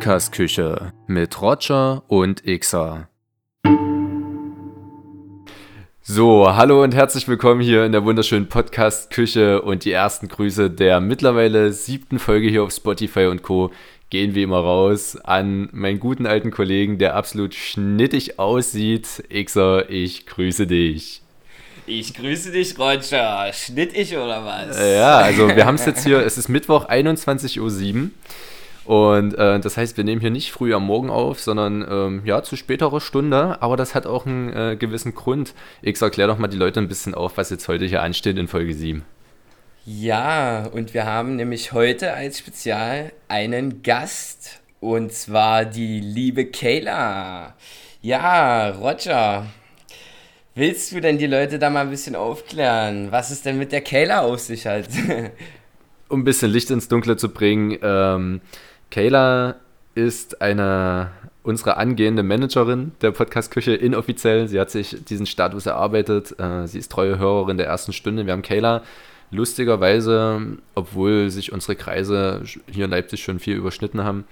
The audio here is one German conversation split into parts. Podcast Küche mit Roger und Ixer. So, hallo und herzlich willkommen hier in der wunderschönen Podcast Küche und die ersten Grüße der mittlerweile 7. Folge hier auf Spotify und Co. gehen wie immer raus an meinen guten alten Kollegen, der absolut schnittig aussieht. Ixer, ich grüße dich. Ich grüße dich, Roger. Schnittig oder was? Ja, also wir haben es jetzt hier, es ist Mittwoch, 21.07 Uhr und das heißt, wir nehmen hier nicht früh am Morgen auf, sondern zu späterer Stunde, aber das hat auch einen gewissen Grund. Ich erkläre doch mal die Leute ein bisschen auf, was jetzt heute hier ansteht in Folge 7. Ja, und wir haben nämlich heute als Spezial einen Gast und zwar die liebe Kayla. Ja, Roger. Willst du denn die Leute da mal ein bisschen aufklären? Was es denn mit der Kayla auf sich hat? Um ein bisschen Licht ins Dunkle zu bringen, Kayla ist unsere angehende Managerin der Podcast-Küche inoffiziell. Sie hat sich diesen Status erarbeitet. Sie ist treue Hörerin der ersten Stunde. Wir haben Kayla lustigerweise, obwohl sich unsere Kreise hier in Leipzig schon viel überschnitten haben,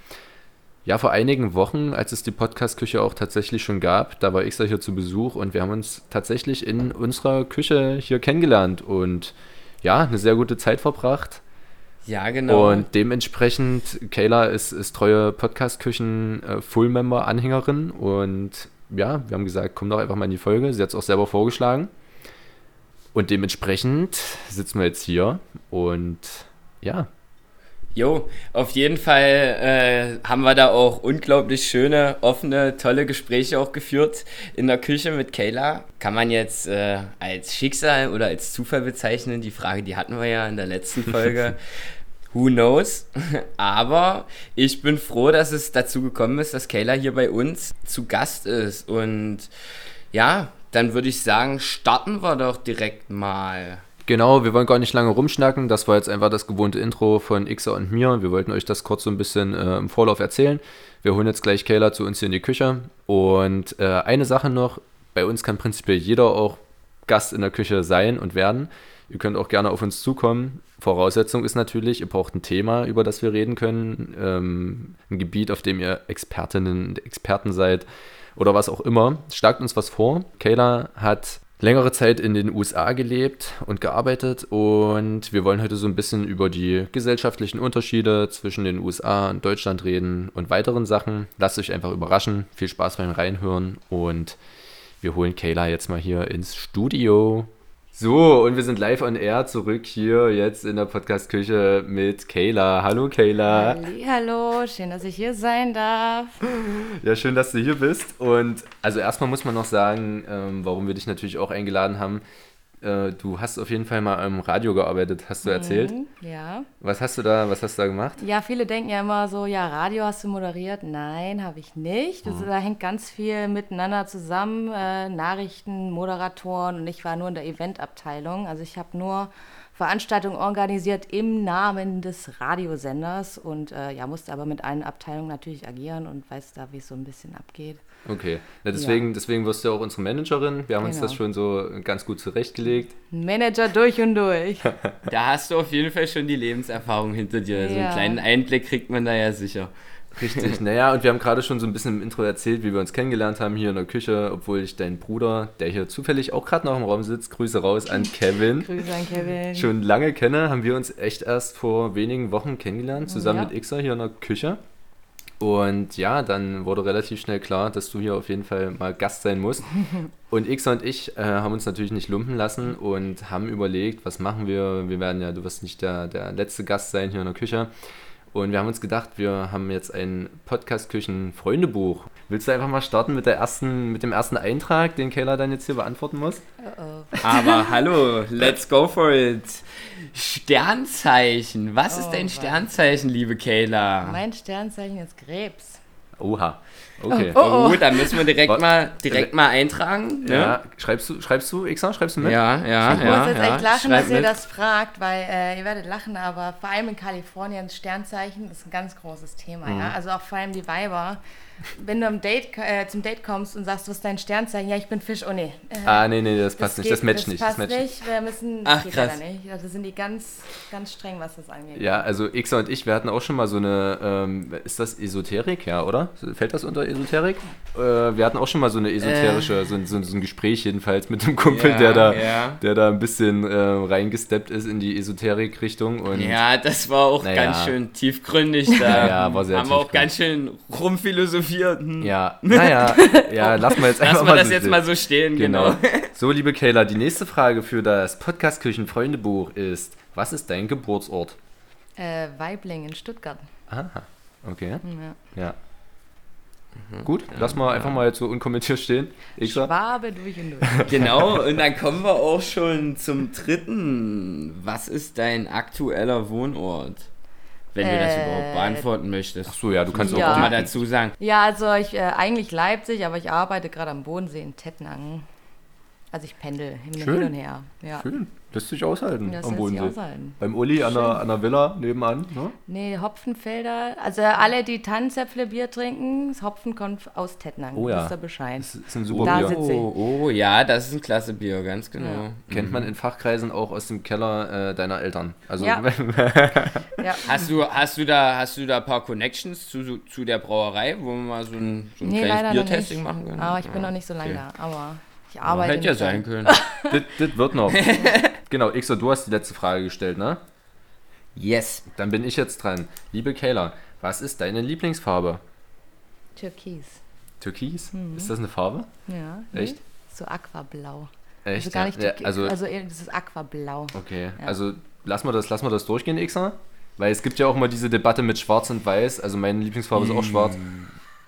ja, vor einigen Wochen, als es die Podcast-Küche auch tatsächlich schon gab, da war ich hier zu Besuch und wir haben uns tatsächlich in unserer Küche hier kennengelernt und ja, eine sehr gute Zeit verbracht. Ja, genau. Und dementsprechend, Kayla ist treue Podcast-Küchen-Full-Member-Anhängerin und ja, wir haben gesagt, komm doch einfach mal in die Folge. Sie hat es auch selber vorgeschlagen und dementsprechend sitzen wir jetzt hier und ja. Jo, auf jeden Fall haben wir da auch unglaublich schöne, offene, tolle Gespräche auch geführt in der Küche mit Kayla. Kann man jetzt als Schicksal oder als Zufall bezeichnen? Die Frage, die hatten wir ja in der letzten Folge. Who knows? Aber ich bin froh, dass es dazu gekommen ist, dass Kayla hier bei uns zu Gast ist. Und ja, dann würde ich sagen, starten wir doch direkt mal. Genau, wir wollen gar nicht lange rumschnacken, das war jetzt einfach das gewohnte Intro von Ixer und mir. Wir wollten euch das kurz so ein bisschen im Vorlauf erzählen. Wir holen jetzt gleich Kayla zu uns hier in die Küche. Und eine Sache noch, bei uns kann prinzipiell jeder auch Gast in der Küche sein und werden. Ihr könnt auch gerne auf uns zukommen. Voraussetzung ist natürlich, ihr braucht ein Thema, über das wir reden können. Ein Gebiet, auf dem ihr Expertinnen und Experten seid oder was auch immer. Schlagt uns was vor. Kayla hat längere Zeit in den USA gelebt und gearbeitet und wir wollen heute so ein bisschen über die gesellschaftlichen Unterschiede zwischen den USA und Deutschland reden und weiteren Sachen. Lasst euch einfach überraschen, viel Spaß beim Reinhören und wir holen Kayla jetzt mal hier ins Studio. So, und wir sind live on air zurück hier jetzt in der Podcast-Küche mit Kayla. Hallo Kayla. Hallo, schön, dass ich hier sein darf. Ja, schön, dass du hier bist. Und also erstmal muss man noch sagen, warum wir dich natürlich auch eingeladen haben. Du hast auf jeden Fall mal im Radio gearbeitet, hast du erzählt. Ja. Was hast du da gemacht? Ja, viele denken ja immer so, ja, Radio hast du moderiert. Nein, habe ich nicht. Da hängt ganz viel miteinander zusammen, Nachrichten, Moderatoren und ich war nur in der Eventabteilung. Also ich habe nur Veranstaltungen organisiert im Namen des Radiosenders und musste aber mit allen Abteilungen natürlich agieren und weiß da, wie es so ein bisschen abgeht. Okay, ja, deswegen wirst du ja auch unsere Managerin. Wir haben uns das schon so ganz gut zurechtgelegt. Manager durch und durch. Da hast du auf jeden Fall schon die Lebenserfahrung hinter dir. Ja. So einen kleinen Einblick kriegt man da ja sicher. Richtig, naja, und wir haben gerade schon so ein bisschen im Intro erzählt, wie wir uns kennengelernt haben hier in der Küche, obwohl ich deinen Bruder, der hier zufällig auch gerade noch im Raum sitzt, Grüße raus an Kevin. Grüße an Kevin. Schon lange kenne, haben wir uns echt erst vor wenigen Wochen kennengelernt, zusammen mit Ixer hier in der Küche. Und ja, dann wurde relativ schnell klar, dass du hier auf jeden Fall mal Gast sein musst. Und Ixer und ich haben uns natürlich nicht lumpen lassen und haben überlegt, was machen wir? Wir werden ja, du wirst nicht der letzte Gast sein hier in der Küche. Und wir haben uns gedacht, wir haben jetzt ein Podcast-Küchen-Freundebuch. Willst du einfach mal starten mit dem ersten Eintrag, den Kayla dann jetzt hier beantworten muss? Uh-oh. Aber hallo, let's go for it. Sternzeichen. Was ist dein Sternzeichen, liebe Kayla? Mein Sternzeichen ist Krebs. Oha. Okay. Oh. Gut, dann müssen wir direkt mal eintragen. Ne? Ja. Schreibst du, Ixer? Schreibst du mit? Ja. Ich muss jetzt echt lachen, dass ihr das fragt, weil ihr werdet lachen, aber vor allem in Kalifornien Sternzeichen ist ein ganz großes Thema. Mhm. Ja? Also auch vor allem die Weiber. Wenn du zum Date kommst und sagst, du bist dein Sternzeichen, ja, ich bin Fisch, oh nee. Nee, das passt nicht, das matcht nicht. Das passt nicht, wir müssen, das geht leider nicht. Also sind die ganz, ganz streng, was das angeht. Ja, also Ixer und ich, wir hatten auch schon mal so eine, ist das Esoterik, ja, oder? Fällt das unter Esoterik? Wir hatten auch schon mal so eine esoterische, so ein Gespräch jedenfalls mit einem Kumpel, der da ein bisschen reingesteppt ist in die Esoterik-Richtung. Und ja, das war auch ganz schön tiefgründig. Da war sehr tiefgründig. Haben wir auch ganz schön rumphilosophiert. Lass mal jetzt einfach mal das so jetzt mal so stehen, genau. So, liebe Kayla, die nächste Frage für das Podcast Küchen-Freundebuch ist: Was ist dein Geburtsort? Weibling in Stuttgart. Aha, okay. Ja. Mhm. Gut, lass mal einfach mal jetzt so unkommentiert stehen. Ixer. Schwabe durch und durch. Genau, und dann kommen wir auch schon zum dritten. Was ist dein aktueller Wohnort? Wenn du das überhaupt beantworten möchtest. Ach so, ja, du kannst auch mal dazu sagen. Ja, also ich eigentlich Leipzig, aber ich arbeite gerade am Bodensee in Tettnang. Also ich pendel hin und her. Ja. Schön, lässt sich aushalten am Bodensee. Beim Uli an der Villa nebenan. Ne? Nee, Hopfenfelder. Also alle, die Tannenzäpfle Bier trinken, das Hopfen kommt aus Tettnang. Oh ja, Bescheid. Das ist ein super Bier. Oh ja, das ist ein klasse Bier, ganz genau. Ja. Kennt man in Fachkreisen auch aus dem Keller deiner Eltern. Also ja. Ja. Hast du da ein paar Connections zu der Brauerei, wo wir mal so ein kleines Biertesting machen können? Aber ich bin noch nicht so lange da, aber... Ich arbeite. Hätte ja sein können. Das wird noch. Genau, Ixer, du hast die letzte Frage gestellt, ne? Yes. Dann bin ich jetzt dran. Liebe Kayla, was ist deine Lieblingsfarbe? Türkis. Türkis? Mhm. Ist das eine Farbe? Ja. Echt? Nee. So aquablau. Echt? Also gar nicht türkis, also das ist aquablau. Okay, Also lass mal das durchgehen, Ixer. Weil es gibt ja auch mal diese Debatte mit Schwarz und Weiß. Also meine Lieblingsfarbe ist auch schwarz.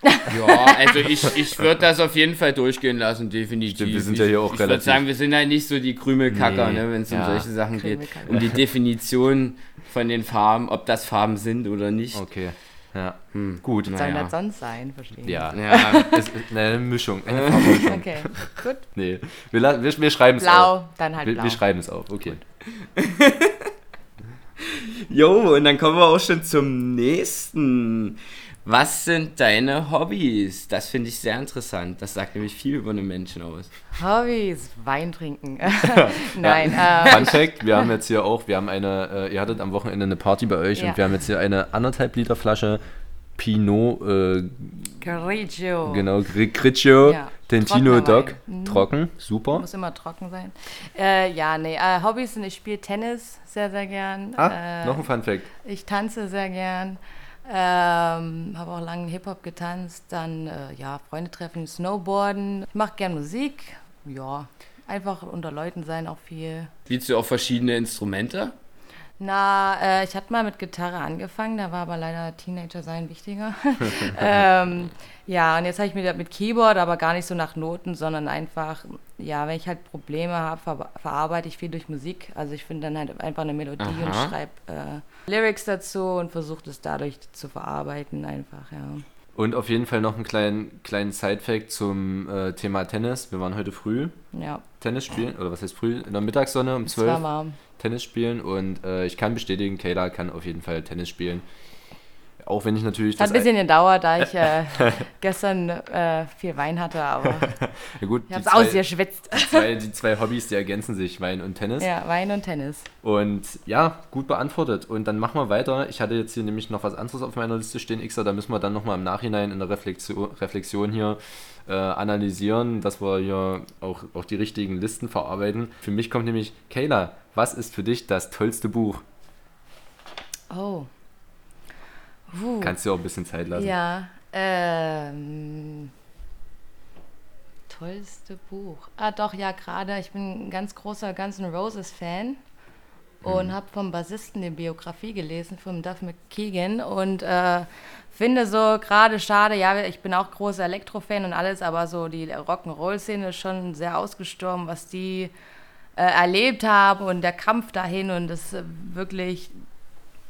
Ja, also ich würde das auf jeden Fall durchgehen lassen, definitiv. Stimmt, wir sind ja hier auch relativ... Ich würde sagen, wir sind halt nicht so die Krümelkacker, ne, wenn es um solche Sachen geht. Um die Definition von den Farben, ob das Farben sind oder nicht. Okay, ja. Gut. Was soll das sonst sein, verstehe ich. Ja. Es ist eine Mischung. Okay, gut. Nee, wir schreiben es auf. Blau, dann halt blau. Wir schreiben es auf, okay. Jo, und dann kommen wir auch schon zum nächsten... Was sind deine Hobbys? Das finde ich sehr interessant. Das sagt nämlich viel über einen Menschen aus. Hobbys, Wein trinken. Nein. Fun Fact, wir haben jetzt hier auch, ihr hattet am Wochenende eine Party bei euch und wir haben jetzt hier eine 1,5 Liter Flasche Pinot Grigio. Genau, Grigio, ja. Tentino Doc. Trocken, super. Muss immer trocken sein. Hobbys sind, ich spiele Tennis sehr, sehr gern. Noch ein Fun Fact. Ich tanze sehr gern. Habe auch lange Hip-Hop getanzt, dann Freunde treffen, Snowboarden. Ich mache gern Musik, ja, einfach unter Leuten sein auch viel. Spielst du auch verschiedene Instrumente? Ich hatte mal mit Gitarre angefangen, da war aber leider Teenager sein wichtiger. Und jetzt habe ich mir mit Keyboard, aber gar nicht so nach Noten, sondern einfach, wenn ich halt Probleme habe, verarbeite ich viel durch Musik. Also ich finde dann halt einfach eine Melodie und schreibe Lyrics dazu und versuche das dadurch zu verarbeiten einfach, ja. Und auf jeden Fall noch einen kleinen Side-Fact zum Thema Tennis. Wir waren heute früh Tennis spielen, oder was heißt früh? In der Mittagssonne um 12 Tennis spielen und ich kann bestätigen, Kayla kann auf jeden Fall Tennis spielen. Auch wenn ich natürlich... Hat ein bisschen gedauert, da ich gestern viel Wein hatte, aber ja, gut, ich habe es ausgeschwitzt. Die zwei Hobbys, die ergänzen sich, Wein und Tennis. Ja, Wein und Tennis. Und ja, gut beantwortet. Und dann machen wir weiter. Ich hatte jetzt hier nämlich noch was anderes auf meiner Liste stehen, Ixer. Da müssen wir dann nochmal im Nachhinein in der Reflexion hier analysieren, dass wir hier auch die richtigen Listen verarbeiten. Für mich kommt nämlich, Kayla, was ist für dich das tollste Buch? Oh. Kannst du auch ein bisschen Zeit lassen. Ja. Tollste Buch. Gerade. Ich bin ein ganz großer Guns N' Roses Fan und habe vom Bassisten die Biografie gelesen, vom Duff McKagan und finde so gerade schade, ja, ich bin auch großer Elektro-Fan und alles, aber so die Rock'n'Roll-Szene ist schon sehr ausgestorben, was die erlebt haben und der Kampf dahin und das wirklich...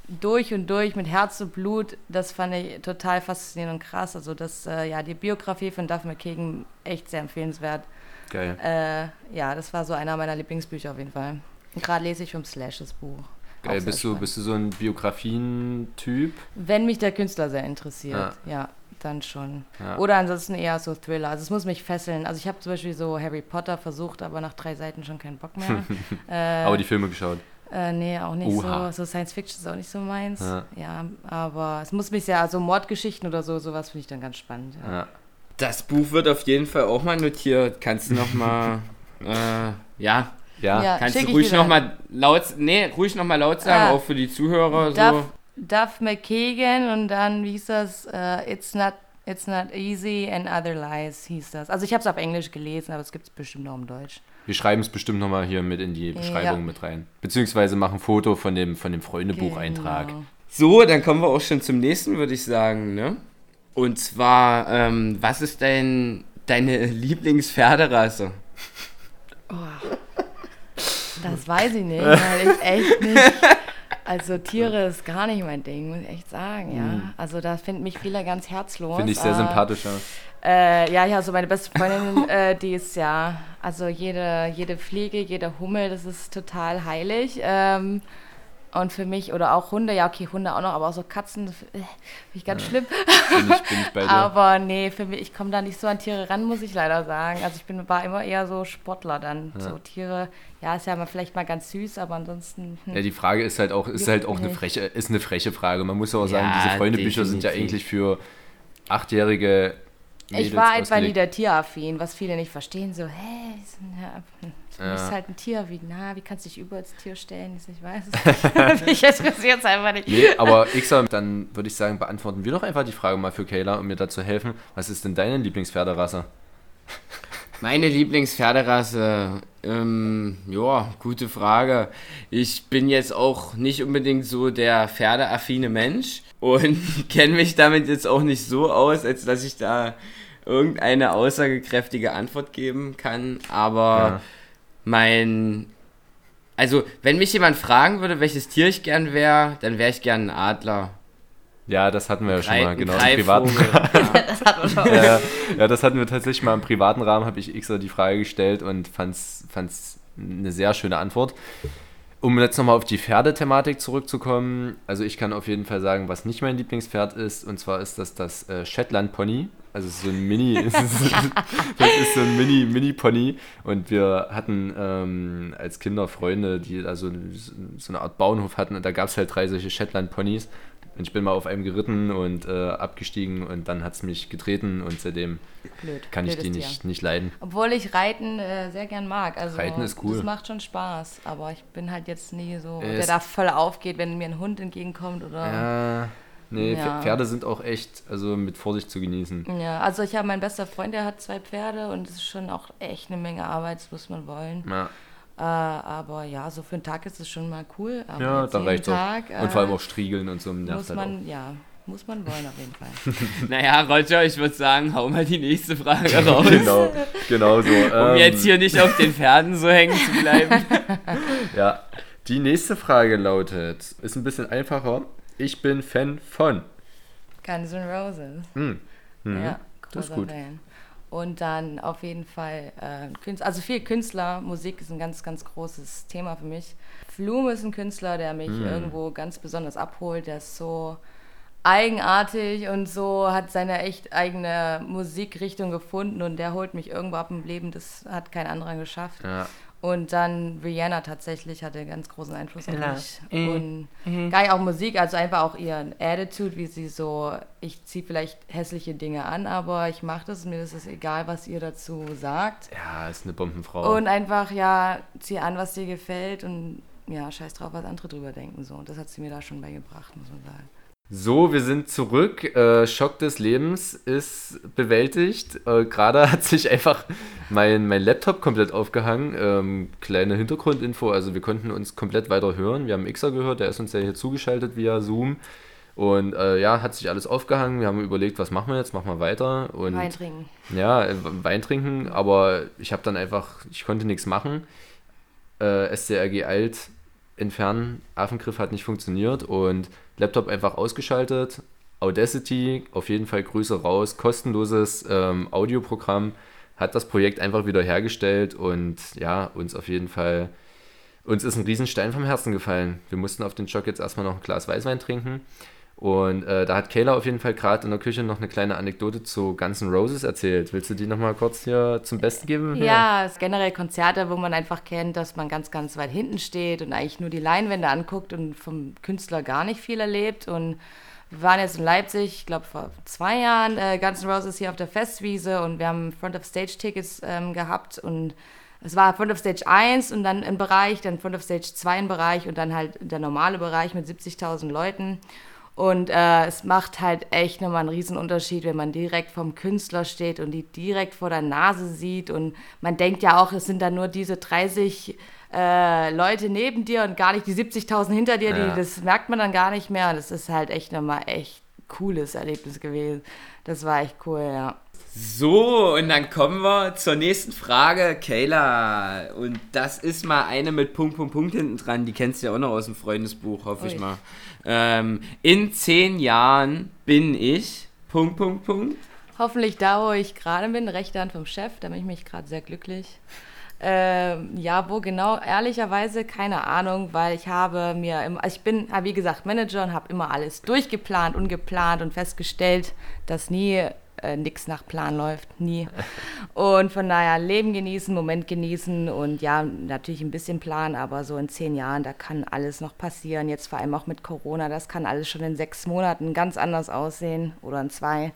durch und durch mit Herz und Blut. Das fand ich total faszinierend und krass. Also das, ja, die Biografie von Duff McKagan echt sehr empfehlenswert. Geil. Ja, das war so einer meiner Lieblingsbücher auf jeden Fall. Gerade lese ich vom Slash das Buch. Geil, bist du so ein Biografien-Typ? Wenn mich der Künstler sehr interessiert, ja dann schon. Ja. Oder ansonsten eher so Thriller. Also es muss mich fesseln. Also ich habe zum Beispiel so Harry Potter versucht, aber nach 3 Seiten schon keinen Bock mehr. Aber die Filme geschaut? Nee, auch nicht so. So Science-Fiction ist auch nicht so meins. Ja, aber es muss mich sehr, also Mordgeschichten oder so, sowas finde ich dann ganz spannend. Ja. Ja. Das Buch wird auf jeden Fall auch mal notiert. Kannst du nochmal, kannst du ruhig nochmal laut sagen, auch für die Zuhörer. Duff McKagan und dann, wie hieß das, It's not easy and other lies hieß das. Also ich habe es auf Englisch gelesen, aber es gibt es bestimmt auch im Deutsch. Wir schreiben es bestimmt nochmal hier mit in die Beschreibung mit rein. Beziehungsweise machen ein Foto von dem Freundebucheintrag. Genau. So, dann kommen wir auch schon zum nächsten, würde ich sagen, ne? Und zwar, was ist deine Lieblingspferderasse? Oh, das weiß ich nicht, weil ich echt nicht... Also Tiere ist gar nicht mein Ding, muss ich echt sagen, ja. Also da finden mich viele ganz herzlos. Finde ich sehr sympathisch, ja. Also meine beste Freundin, die ist ja, also jede Fliege, jeder Hummel, das ist total heilig. Und für mich, oder auch Hunde, ja okay, Hunde auch noch, aber auch so Katzen, finde ich ganz schlimm. Bin ich bei dir. Aber nee, für mich, ich komme da nicht so an Tiere ran, muss ich leider sagen. Also ich war immer eher so Sportler dann, so Tiere... Ja, ist ja mal vielleicht mal ganz süß, aber ansonsten... Ja, die Frage ist halt auch, eine freche Frage. Man muss ja auch sagen, diese Freundebücher sind ja eigentlich für 8-jährige Mädels ausgelegt. Ich war etwa wieder tieraffin, was viele nicht verstehen. So, du bist halt ein Tier, wie kannst du dich über das Tier stellen? Ich weiß es nicht. Das interessiert es einfach nicht. Nee, aber Ixer, dann würde ich sagen, beantworten wir doch einfach die Frage mal für Kayla, um mir da zu helfen. Was ist denn deine Lieblingspferderasse? Meine Lieblingspferderasse, gute Frage. Ich bin jetzt auch nicht unbedingt so der pferdeaffine Mensch und kenne mich damit jetzt auch nicht so aus, als dass ich da irgendeine aussagekräftige Antwort geben kann, aber also wenn mich jemand fragen würde, welches Tier ich gern wäre, dann wäre ich gern ein Adler. Ja, das hatten wir ja schon mal, genau, im privaten Rahmen. Das hatten wir tatsächlich mal im privaten Rahmen, habe ich Ixer die Frage gestellt und fand's eine sehr schöne Antwort. Um jetzt nochmal auf die Pferdethematik zurückzukommen, also ich kann auf jeden Fall sagen, was nicht mein Lieblingspferd ist, und zwar ist das Shetland Pony, also so ein Mini, Mini-Pony, und wir hatten als Kinder Freunde, die also so eine Art Bauernhof hatten, und da gab es halt 3 solche Shetland Ponys. Und ich bin mal auf einem geritten und abgestiegen und dann hat es mich getreten und seitdem kann ich die nicht leiden. Obwohl ich Reiten sehr gern mag. Also, Reiten ist cool. Das macht schon Spaß, aber ich bin halt jetzt nie so, der da voll aufgeht, wenn mir ein Hund entgegenkommt oder... Pferde sind auch echt, also mit Vorsicht zu genießen. Ja, also ich habe meinen besten Freund, der hat 2 Pferde und es ist schon auch echt eine Menge Arbeit, das muss man wollen. Ja. Aber ja, so für einen Tag ist es schon mal cool. Aber ja, da reicht es auch. Und vor allem auch striegeln und so. Muss man wollen auf jeden Fall. Naja, Roger, ich würde sagen, hau mal die nächste Frage raus. Genau so. Um jetzt hier nicht auf den Pferden so hängen zu bleiben. Ja, die nächste Frage lautet, ist ein bisschen einfacher. Ich bin Fan von Guns N' Roses. Ja, das ist gut. Fan. Und dann auf jeden Fall, viel Künstler, Musik ist ein ganz, ganz großes Thema für mich. Flume ist ein Künstler, der mich irgendwo ganz besonders abholt, der ist so eigenartig und so hat seine echt eigene Musikrichtung gefunden und der holt mich irgendwo ab im Leben, das hat kein anderer geschafft. Ja. Und dann Rihanna tatsächlich hatte ganz großen Einfluss auf mich. Und gar nicht auch Musik, also einfach auch ihren Attitude, wie sie so, ich ziehe vielleicht hässliche Dinge an, aber ich mache das, mir ist es egal, was ihr dazu sagt. Ja, ist eine Bombenfrau. Und einfach, zieh an, was dir gefällt und scheiß drauf, was andere drüber denken. So. Und das hat sie mir da schon beigebracht, muss man sagen. So, wir sind zurück. Schock des Lebens ist bewältigt. Gerade hat sich einfach mein Laptop komplett aufgehangen. Kleine Hintergrundinfo, also wir konnten uns komplett weiter hören. Wir haben Ixer gehört, der ist uns ja hier zugeschaltet via Zoom. Und hat sich alles aufgehangen. Wir haben überlegt, was machen wir jetzt? Machen wir weiter. Und Wein trinken. Ja, Wein trinken, aber ich konnte nichts machen. SCRG eilt. entfernen. Affengriff hat nicht funktioniert und Laptop einfach ausgeschaltet. Audacity, auf jeden Fall Grüße raus, kostenloses Audioprogramm, hat das Projekt einfach wieder hergestellt und ja, uns auf jeden Fall, uns ist ein Riesenstein vom Herzen gefallen. Wir mussten auf den Schock jetzt erstmal noch ein Glas Weißwein trinken und da hat Kayla auf jeden Fall gerade in der Küche noch eine kleine Anekdote zu Guns N' Roses erzählt. Willst du die nochmal kurz hier zum Besten geben? Ja, es ist generell Konzerte, wo man einfach kennt, dass man ganz, ganz weit hinten steht und eigentlich nur die Leinwände anguckt und vom Künstler gar nicht viel erlebt. Und wir waren jetzt in Leipzig, ich glaube vor 2 Jahren, Guns N' Roses hier auf der Festwiese und wir haben Front-of-Stage-Tickets gehabt und es war Front-of-Stage 1 und dann ein Bereich, dann Front-of-Stage 2 ein Bereich und dann halt der normale Bereich mit 70.000 Leuten und es macht halt echt nochmal einen Riesenunterschied, wenn man direkt vom Künstler steht und die direkt vor der Nase sieht und man denkt ja auch, es sind dann nur diese 30 Leute neben dir und gar nicht die 70.000 hinter dir, ja. Das merkt man dann gar nicht mehr. Und das ist halt echt nochmal echt cooles Erlebnis gewesen. Das war echt cool, ja. So, und dann kommen wir zur nächsten Frage, Kayla. Und das ist mal eine mit Punkt, Punkt, Punkt hinten dran. Die kennst du ja auch noch aus dem Freundesbuch, hoffe ich mal. In 10 Jahren bin ich Punkt, Punkt, Punkt. Hoffentlich da, wo ich gerade bin, rechte Hand vom Chef. Da bin ich mich gerade sehr glücklich. Ja, wo genau? Ehrlicherweise keine Ahnung, weil ich habe mir, ich bin, wie gesagt, Manager und habe immer alles durchgeplant und geplant und festgestellt, dass nie nichts nach Plan läuft, nie. Und von daher Leben genießen, Moment genießen und ja, natürlich ein bisschen planen, aber so in 10 Jahren, da kann alles noch passieren. Jetzt vor allem auch mit Corona, das kann alles schon in 6 Monaten ganz anders aussehen oder in 2.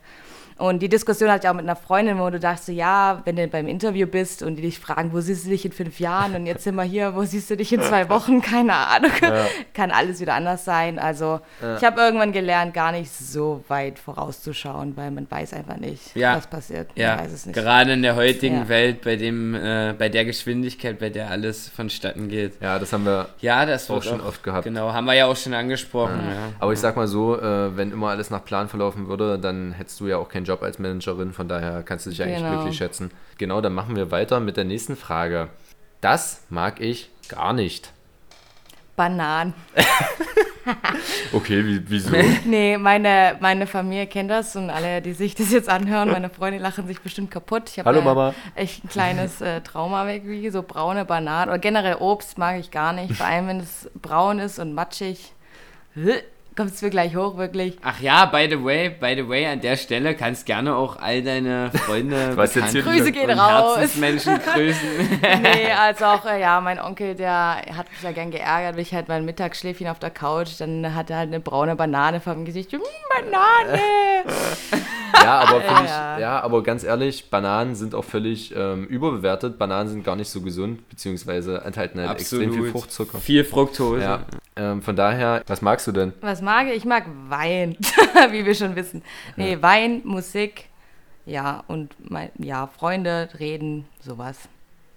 Und die Diskussion hatte ich auch mit einer Freundin, wo du dachtest, ja, wenn du beim Interview bist und die dich fragen, wo siehst du dich in 5 Jahren und jetzt sind wir hier, wo siehst du dich in 2 Wochen, keine Ahnung, ja. Kann alles wieder anders sein. Also ja. Ich habe irgendwann gelernt, gar nicht so weit vorauszuschauen, weil man weiß einfach nicht, was passiert. Ja. Man weiß es nicht. Gerade in der heutigen Welt, bei der Geschwindigkeit, bei der alles vonstatten geht. Ja, das haben wir das auch schon oft gehabt. Genau, haben wir ja auch schon angesprochen. Ja. Ja. Aber ich sag mal so, wenn immer alles nach Plan verlaufen würde, dann hättest du ja auch keinen Job als Managerin, von daher kannst du dich eigentlich glücklich schätzen. Genau, dann machen wir weiter mit der nächsten Frage. Das mag ich gar nicht. Bananen. Okay, wieso? Nee, meine Familie kennt das und alle, die sich das jetzt anhören, meine Freunde lachen sich bestimmt kaputt. Ich habe echt ein kleines Trauma weg, wie so braune Bananen oder generell Obst mag ich gar nicht, vor allem wenn es braun ist und matschig. Kommt es mir gleich hoch, wirklich. Ach ja, by the way, an der Stelle kannst gerne auch all deine Freunde Grüße gehen raus. Herzensmenschen grüßen. Nee, also auch, mein Onkel, der hat mich ja gern geärgert, weil ich halt mein Mittagsschläfchen auf der Couch, dann hat er halt eine braune Banane vor dem Gesicht. Banane! Aber ganz ehrlich, Bananen sind auch völlig überbewertet. Bananen sind gar nicht so gesund, beziehungsweise enthalten halt extrem viel Fruchtzucker. Viel Fructose. Ja. Von daher, was magst du denn? Was mag ich? Ich mag Wein, wie wir schon wissen. Nee, ja. Wein, Musik, und Freunde, reden, sowas.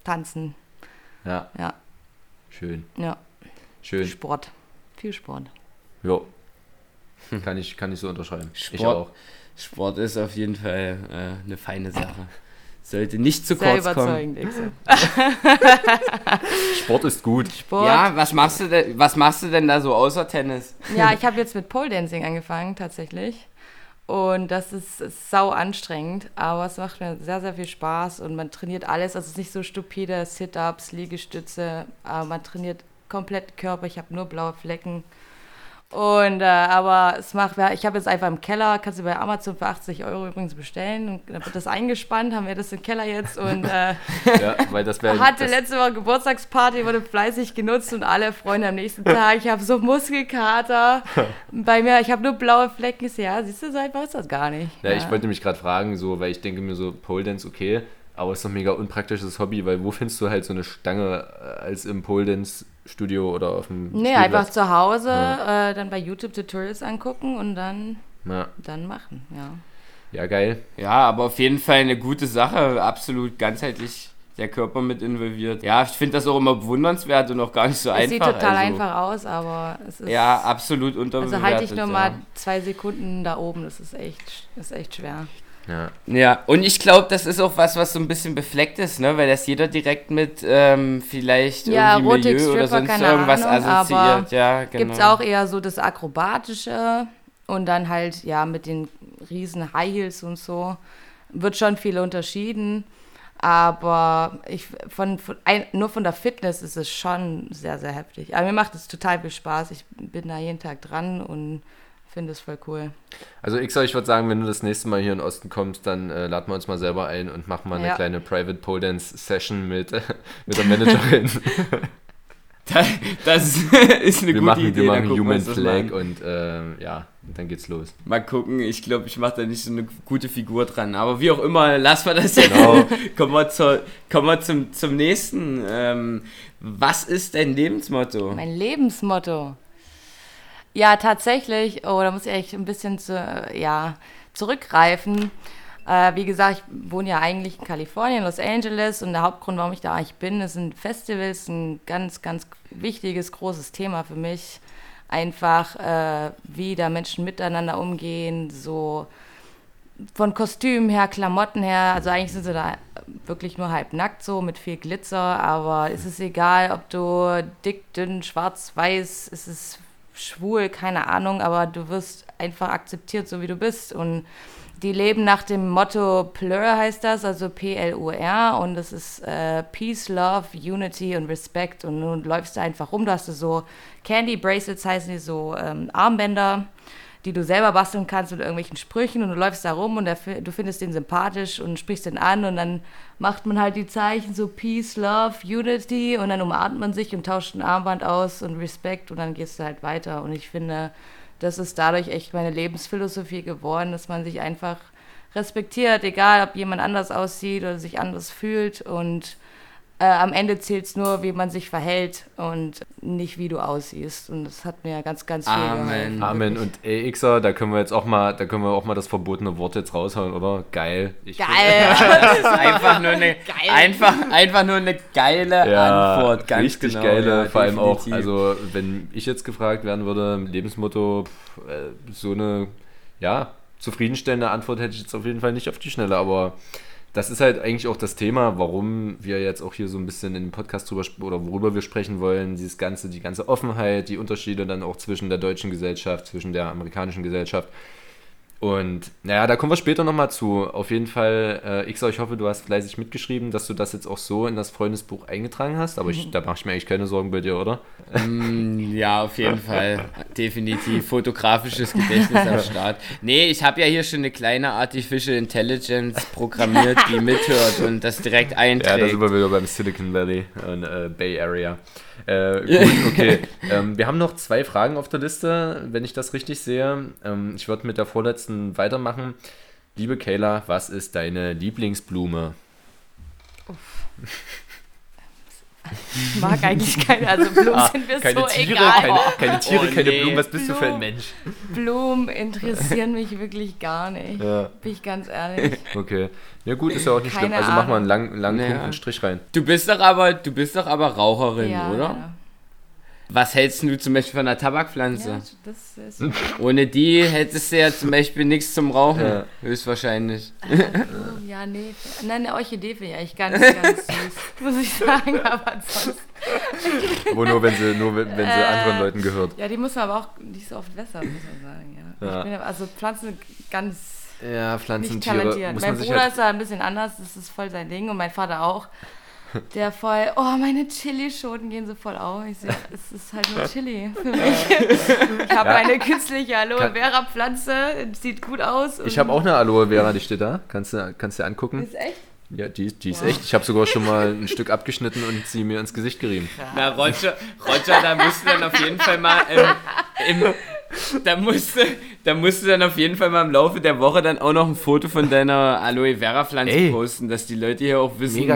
Tanzen. Ja. Schön. Ja. Schön. Sport. Viel Sport. Jo. Kann ich so unterschreiben. Sport. Ich auch. Sport ist auf jeden Fall eine feine Sache. Sollte nicht zu kurz kommen. Sehr überzeugend, Sport ist gut. Ja, was machst du denn da so außer Tennis? Ja, ich habe jetzt mit Pole Dancing angefangen, tatsächlich. Und das ist sau anstrengend, aber es macht mir sehr, sehr viel Spaß und man trainiert alles. Also es ist nicht so stupide Sit-Ups, Liegestütze, aber man trainiert komplett Körper. Ich habe nur blaue Flecken. Und ich habe jetzt einfach im Keller, kannst du bei Amazon für 80 € übrigens bestellen und dann wird das eingespannt, haben wir das im Keller jetzt und hatte letzte Woche Geburtstagsparty, wurde fleißig genutzt und alle Freunde am nächsten Tag, ich habe so Muskelkater bei mir, ich habe nur blaue Flecken, siehst du, so einfach ist das gar nicht. Ja, ich wollte mich gerade fragen, so, weil ich denke mir so, Pole Dance, okay, aber ist doch ein mega unpraktisches Hobby, weil wo findest du halt so eine Stange als im Pole Dance Studio oder auf dem Spielplatz. Einfach zu Hause, dann bei YouTube Tutorials angucken und dann machen, Ja, geil. Ja, aber auf jeden Fall eine gute Sache, absolut ganzheitlich der Körper mit involviert. Ja, ich finde das auch immer bewundernswert und auch gar nicht so einfach. Es sieht total einfach aus, aber es ist... Ja, absolut unterbewertet. Also halte ich nur mal 2 Sekunden da oben, das ist echt schwer. Ja, ja, und ich glaube, das ist auch was, was so ein bisschen befleckt ist, ne, weil das jeder direkt mit vielleicht ja, irgendwie Milieu oder sonst irgendwas Ahnung, assoziiert. Ja, genau. Gibt es auch eher so das Akrobatische und dann halt, ja, mit den riesen High Heels und so. Wird schon viel unterschieden, aber ich nur von der Fitness ist es schon sehr, sehr heftig. Aber mir macht es total viel Spaß, ich bin da jeden Tag dran und finde es voll cool. Also Ixer, ich würde sagen, wenn du das nächste Mal hier in den Osten kommst, dann laden wir uns mal selber ein und machen mal eine kleine Private Pole Dance Session mit der Managerin. Das ist eine gute Idee. Wir machen Human Flag und ja, dann geht's los. Mal gucken, ich glaube, ich mache da nicht so eine gute Figur dran. Aber wie auch immer, lassen wir das jetzt. Genau. Kommen wir zum nächsten. Was ist dein Lebensmotto? Mein Lebensmotto? Ja, tatsächlich. Oh, da muss ich echt ein bisschen zurückgreifen. Wie gesagt, ich wohne ja eigentlich in Kalifornien, Los Angeles, und der Hauptgrund, warum ich da eigentlich bin, ist ein Festivals, ein ganz, ganz wichtiges, großes Thema für mich. Einfach, wie da Menschen miteinander umgehen, so von Kostümen her, Klamotten her, also eigentlich sind sie da wirklich nur halbnackt so, mit viel Glitzer, aber es ist egal, ob du dick, dünn, schwarz, weiß, es ist schwul, keine Ahnung, aber du wirst einfach akzeptiert, so wie du bist, und die leben nach dem Motto Plur heißt das, also P-L-U-R, und das ist Peace, Love, Unity und Respect, und nun läufst du einfach rum, du hast so Candy Bracelets heißen die, so Armbänder, die du selber basteln kannst mit irgendwelchen Sprüchen, und du läufst da rum und du findest den sympathisch und sprichst den an, und dann macht man halt die Zeichen so Peace, Love, Unity, und dann umarmt man sich und tauscht ein Armband aus und Respect, und dann gehst du halt weiter, und ich finde, das ist dadurch echt meine Lebensphilosophie geworden, dass man sich einfach respektiert, egal ob jemand anders aussieht oder sich anders fühlt. Und am Ende zählt es nur, wie man sich verhält und nicht, wie du aussiehst. Und das hat mir ganz, ganz viel geholfen. Amen. Wirklich. Und Ixer, da können wir auch mal das verbotene Wort jetzt raushauen, oder? Geil. Geil. Das ist einfach nur eine geile Antwort. Ganz richtig genau, geile, ja, vor allem auch. Also wenn ich jetzt gefragt werden würde, Lebensmotto, so eine zufriedenstellende Antwort hätte ich jetzt auf jeden Fall nicht auf die Schnelle, aber das ist halt eigentlich auch das Thema, warum wir jetzt auch hier so ein bisschen in dem Podcast drüber oder worüber wir sprechen wollen, die ganze Offenheit, die Unterschiede dann auch zwischen der deutschen Gesellschaft, zwischen der amerikanischen Gesellschaft. Und naja, da kommen wir später nochmal zu. Auf jeden Fall, Ixer, ich hoffe, du hast fleißig mitgeschrieben, dass du das jetzt auch so in das Freundesbuch eingetragen hast. Aber da mache ich mir eigentlich keine Sorgen bei dir, oder? Ja, auf jeden Fall. Definitiv. Fotografisches Gedächtnis am Start. Nee, ich habe ja hier schon eine kleine Artificial Intelligence programmiert, die mithört und das direkt einträgt. Ja, da sind wir wieder beim Silicon Valley und Bay Area. Gut, okay. Wir haben noch 2 Fragen auf der Liste, wenn ich das richtig sehe. Ich würde mit der vorletzten weitermachen. Liebe Kayla, was ist deine Lieblingsblume? Uff. Ich mag eigentlich keine, also Blumen sind mir so Tiere, egal. Keine Tiere, keine Blumen, was bist du für ein Mensch? Blumen interessieren mich wirklich gar nicht, bin ich ganz ehrlich. Okay, ja gut, ist ja auch nicht schlimm, also mach mal einen langen Strich rein. Du bist doch aber Raucherin, ja, oder? Ja. Was hältst du zum Beispiel von der Tabakpflanze? Ja, das ist ohne die hättest du ja zum Beispiel nichts zum Rauchen, höchstwahrscheinlich. Ja, nee. Nein, eine Orchidee finde ich eigentlich ganz süß, muss ich sagen, aber sonst. Wo nur wenn sie anderen Leuten gehört. Ja, die muss man aber auch nicht so oft wässern, muss man sagen, ja. Ich bin, also Pflanzen ganz nicht talentiert. Mein Bruder ist da ein bisschen anders, das ist voll sein Ding, und mein Vater auch. Der voll, meine Chilischoten gehen so voll auf. Ich sehe, es ist halt nur Chili für mich. Ich habe eine künstliche Aloe Vera Pflanze, sieht gut aus. Ich habe auch eine Aloe Vera, die steht da. Kannst du angucken. Ist echt? Ja, die ist echt. Ich habe sogar schon mal ein Stück abgeschnitten und sie mir ins Gesicht gerieben. Na, Roger, da musst du dann auf jeden Fall mal Da musst du dann auf jeden Fall mal im Laufe der Woche dann auch noch ein Foto von deiner Aloe-Vera-Pflanze posten, dass die Leute hier auch wissen,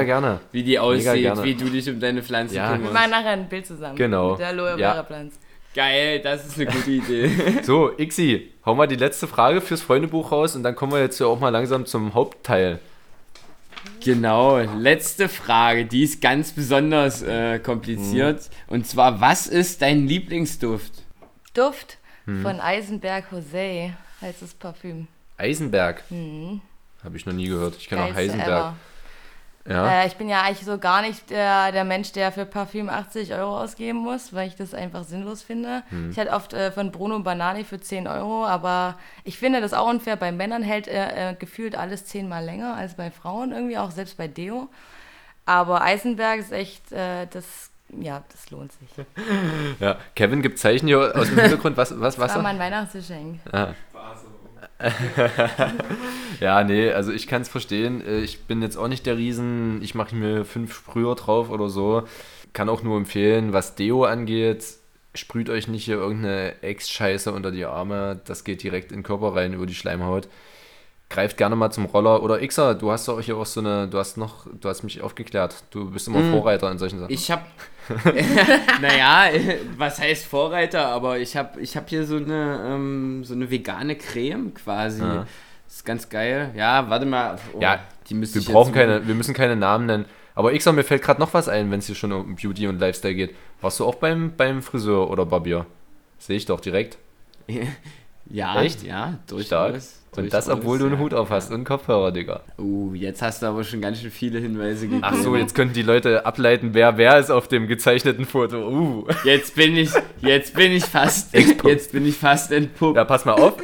wie die aussieht, wie du dich um deine Pflanze kümmerst. Wir machen nachher ein Bild zusammen mit der Aloe-Vera-Pflanze. Geil, das ist eine gute Idee. So, Ixi, hau mal die letzte Frage fürs Freundebuch raus und dann kommen wir jetzt ja auch mal langsam zum Hauptteil. Genau, letzte Frage, die ist ganz besonders kompliziert. Und zwar, was ist dein Lieblingsduft? Duft? Von Eisenberg Jose heißt das Parfüm. Eisenberg? Habe ich noch nie gehört. Ich kenne auch Eisenberg. Ja. Ich bin ja eigentlich so gar nicht der Mensch, der für Parfüm 80 Euro ausgeben muss, weil ich das einfach sinnlos finde. Hm. Ich hatte oft von Bruno Banani für 10 Euro, aber ich finde das auch unfair. Bei Männern hält gefühlt alles 10-mal länger als bei Frauen irgendwie, auch selbst bei Deo. Aber Eisenberg ist echt, das lohnt sich. Ja, Kevin gibt Zeichen hier aus dem Hintergrund. Was das war mein Weihnachtsgeschenk. Ah. Ja, nee, also ich kann es verstehen. Ich bin jetzt auch nicht der Riesen. Ich mache mir 5 Sprüher drauf oder so. Kann auch nur empfehlen, was Deo angeht, sprüht euch nicht hier irgendeine Ex-Scheiße unter die Arme. Das geht direkt in den Körper rein, über die Schleimhaut. Greift gerne mal zum Roller. Oder Ixer, du hast doch hier auch so eine, du hast mich aufgeklärt. Du bist immer Vorreiter in solchen Sachen. Ich hab, naja, was heißt Vorreiter? Aber ich hab hier so eine vegane Creme quasi. Ja. Das ist ganz geil. Ja, warte mal. Oh, ja, die müsste ich wir müssen keine Namen nennen. Aber Ixer, mir fällt gerade noch was ein, wenn es hier schon um Beauty und Lifestyle geht. Warst du auch beim Friseur oder Barbier? Sehe ich doch direkt. Ja, echt? Ja, durchaus. Und das, obwohl du einen Hut auf hast und einen Kopfhörer, Digga. Jetzt hast du aber schon ganz schön viele Hinweise gegeben. Ach so, jetzt könnten die Leute ableiten, wer ist auf dem gezeichneten Foto. Jetzt bin ich fast entpuppt. Ja, pass mal auf.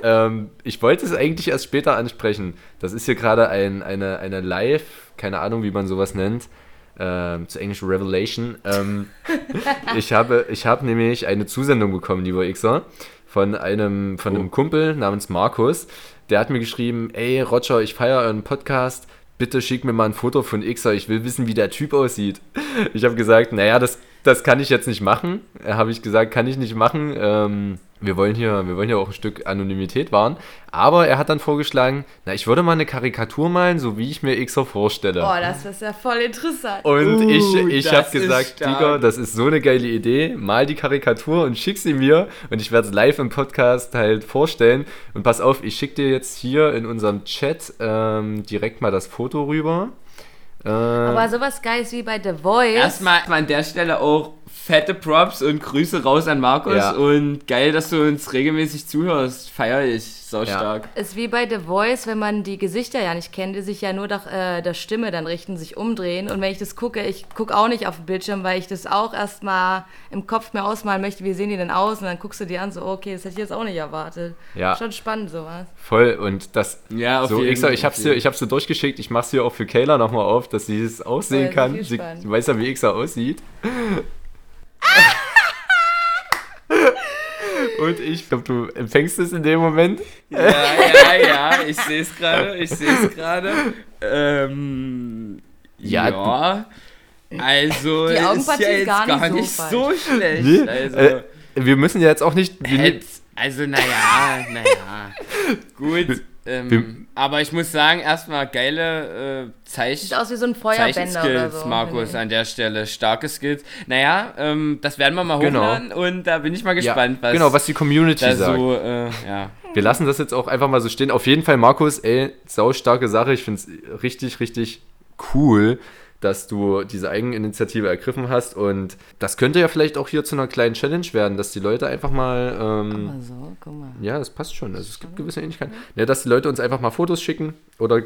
Ich wollte es eigentlich erst später ansprechen. Das ist hier gerade eine Live, keine Ahnung, wie man sowas nennt. Zu Englisch Revelation. Ich habe nämlich eine Zusendung bekommen, lieber Ixer. Von einem Kumpel namens Markus. Der hat mir geschrieben, ey Roger, ich feiere euren Podcast, bitte schick mir mal ein Foto von Ixer, ich will wissen, wie der Typ aussieht. Ich habe gesagt, naja, das kann ich jetzt nicht machen. Habe ich gesagt, kann ich nicht machen. Wir wollen hier auch ein Stück Anonymität wahren. Aber er hat dann vorgeschlagen, ich würde mal eine Karikatur malen, so wie ich mir Ixer vorstelle. Boah, das ist ja voll interessant. Und ich habe gesagt, Digga, das ist so eine geile Idee, mal die Karikatur und schick sie mir. Und ich werde es live im Podcast halt vorstellen. Und pass auf, ich schicke dir jetzt hier in unserem Chat direkt mal das Foto rüber. Aber sowas Geiles wie bei The Voice. Erstmal an der Stelle auch fette Props und Grüße raus an Markus. Ja. Und geil, dass du uns regelmäßig zuhörst. Feier ich so stark. Ist wie bei The Voice, wenn man die Gesichter ja nicht kennt, die sich ja nur nach der Stimme dann richten, sich umdrehen. Und wenn ich das gucke, ich gucke auch nicht auf den Bildschirm, weil ich das auch erstmal im Kopf mir ausmalen möchte, wie sehen die denn aus? Und dann guckst du die an, so okay, das hätte ich jetzt auch nicht erwartet. Ja. Schon spannend sowas. Voll, und das, ja, auf so, ich hab's dir durchgeschickt, ich mach's dir auch für Kayla nochmal auf, dass sie es aussehen kann. Sie weiß ja, wie Ixer aussieht. Und ich glaube, du empfängst es in dem Moment. Ja, ich sehe es gerade. Ja. Also, die Augenpartie ist ja jetzt gar nicht so schlecht. Nee, also, wir müssen ja jetzt auch nicht... Gut. Aber ich muss sagen, erstmal geile Zeichen. Sieht aus wie so ein Feuerbänder oder so. Markus an der Stelle, starke Skills. Naja, das werden wir mal hochladen und da bin ich mal gespannt, was die Community sagt. Wir lassen das jetzt auch einfach mal so stehen. Auf jeden Fall, Markus, ey, sau starke Sache. Ich finde es richtig, richtig cool, dass du diese Eigeninitiative ergriffen hast und das könnte ja vielleicht auch hier zu einer kleinen Challenge werden, dass die Leute einfach mal... guck mal. Ja, das passt schon. Also es gibt gewisse Ähnlichkeiten. Ja, dass die Leute uns einfach mal Fotos schicken oder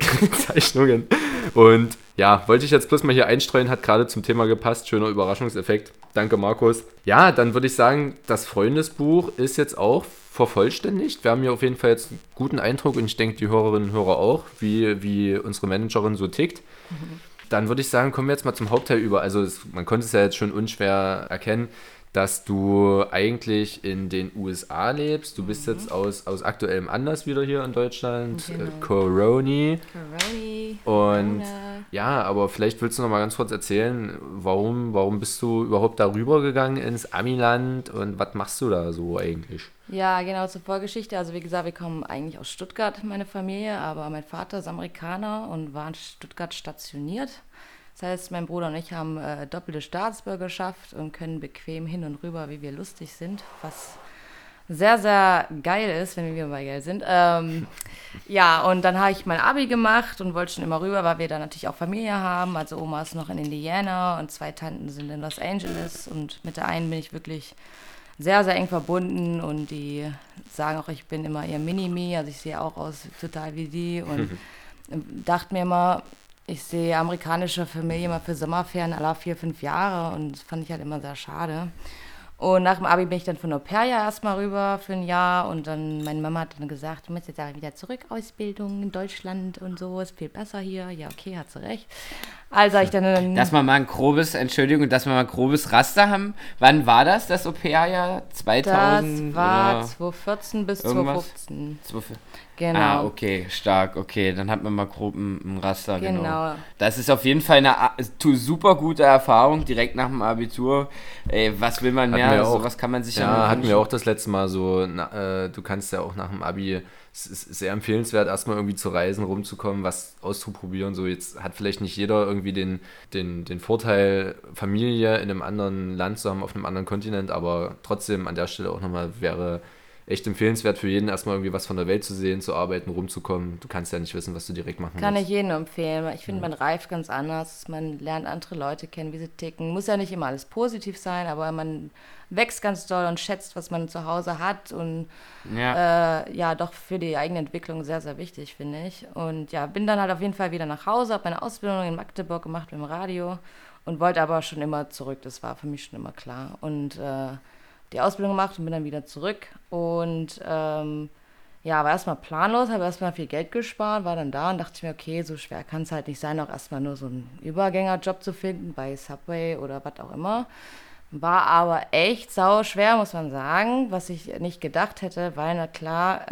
Zeichnungen. Und ja, wollte ich jetzt bloß mal hier einstreuen, hat gerade zum Thema gepasst. Schöner Überraschungseffekt. Danke, Markus. Ja, dann würde ich sagen, das Freundesbuch ist jetzt auch vervollständigt. Wir haben hier auf jeden Fall jetzt einen guten Eindruck und ich denke, die Hörerinnen und Hörer auch, wie unsere Managerin so tickt. Mhm. Dann würde ich sagen, kommen wir jetzt mal zum Hauptteil über. Also man konnte es ja jetzt schon unschwer erkennen, dass du eigentlich in den USA lebst. Du bist jetzt aus aktuellem Anlass wieder hier in Deutschland. Genau. Corona. Und ja, aber vielleicht willst du noch mal ganz kurz erzählen, warum bist du überhaupt da rübergegangen ins Amiland und was machst du da so eigentlich? Ja, genau, zur Vorgeschichte. Also wie gesagt, wir kommen eigentlich aus Stuttgart, meine Familie, aber mein Vater ist Amerikaner und war in Stuttgart stationiert. Das heißt, mein Bruder und ich haben doppelte Staatsbürgerschaft und können bequem hin und rüber, wie wir lustig sind, was sehr, sehr geil ist, wenn wir mal geil sind. Und dann habe ich mein Abi gemacht und wollte schon immer rüber, weil wir da natürlich auch Familie haben. Also Oma ist noch in Indiana und 2 Tanten sind in Los Angeles und mit der einen bin ich wirklich sehr, sehr eng verbunden und die sagen auch, ich bin immer ihr Mini-Me, also ich sehe auch aus total wie die und dachte mir immer, ich sehe amerikanische Familie immer für Sommerferien à la 4-5 Jahre und das fand ich halt immer sehr schade. Und nach dem Abi bin ich dann von Au-pair ja erstmal rüber für ein Jahr und dann, meine Mama hat dann gesagt, du musst jetzt wieder zurück, Ausbildung in Deutschland und so, ist viel besser hier. Ja, okay, hat sie recht. Also ich dann... Dass wir mal ein grobes, Entschuldigung, dass wir mal ein grobes Raster haben. Wann war das, das Au-pair-Jahr? 2000? Das war 2014 bis 2015. Genau. Ah, okay, stark, okay, dann hat man mal grob ein Raster, genau. Das ist auf jeden Fall eine super gute Erfahrung, direkt nach dem Abitur, ey, was will man mehr, also, was kann man sich ja hatten wir auch das letzte Mal so, du kannst ja auch nach dem Abi, es ist sehr empfehlenswert, erstmal irgendwie zu reisen, rumzukommen, was auszuprobieren, so jetzt hat vielleicht nicht jeder irgendwie den Vorteil, Familie in einem anderen Land zu haben, auf einem anderen Kontinent, aber trotzdem an der Stelle auch nochmal wäre... Echt empfehlenswert für jeden, erstmal irgendwie was von der Welt zu sehen, zu arbeiten, rumzukommen. Du kannst ja nicht wissen, was du direkt machen kannst. Kann ich jedem empfehlen. Ich finde, man reift ganz anders. Man lernt andere Leute kennen, wie sie ticken. Muss ja nicht immer alles positiv sein, aber man wächst ganz doll und schätzt, was man zu Hause hat. Und ja, doch für die eigene Entwicklung sehr, sehr wichtig, finde ich. Und ja, bin dann halt auf jeden Fall wieder nach Hause, habe meine Ausbildung in Magdeburg gemacht mit dem Radio und wollte aber schon immer zurück. Das war für mich schon immer klar. Und die Ausbildung gemacht und bin dann wieder zurück und war erstmal planlos, habe erstmal viel Geld gespart, war dann da und dachte mir, okay, so schwer kann es halt nicht sein, auch erstmal nur so einen Übergängerjob zu finden bei Subway oder was auch immer. War aber echt sau schwer, muss man sagen, was ich nicht gedacht hätte, weil na klar,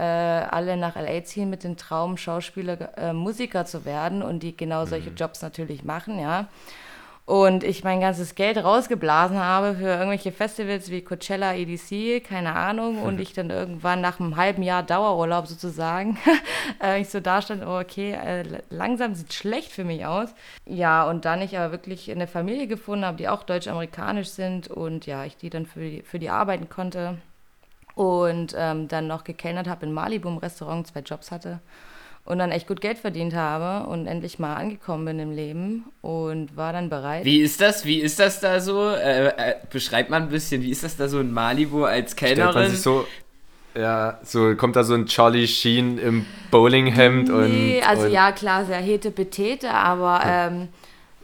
alle nach L.A. ziehen mit dem Traum, Schauspieler, Musiker zu werden und die genau solche Jobs natürlich machen, ja. Und ich mein ganzes Geld rausgeblasen habe für irgendwelche Festivals wie Coachella, EDC, keine Ahnung. Und ich dann irgendwann nach einem halben Jahr Dauerurlaub sozusagen, ich so da stand, oh okay, langsam sieht es schlecht für mich aus. Ja, und dann ich aber wirklich eine Familie gefunden habe, die auch deutsch-amerikanisch sind. Und ja, ich die dann für die arbeiten konnte. Und dann noch gekellnert habe in Malibu im Restaurant, 2 Jobs hatte. Und dann echt gut Geld verdient habe und endlich mal angekommen bin im Leben und war dann bereit. Wie ist das da so? Beschreibt man ein bisschen, wie ist das da so in Malibu als Kellnerin? Stellt man sich so... Ja, so kommt da so ein Charlie Sheen im Bowlinghemd und... also und ja, klar, sehr hete-betete, aber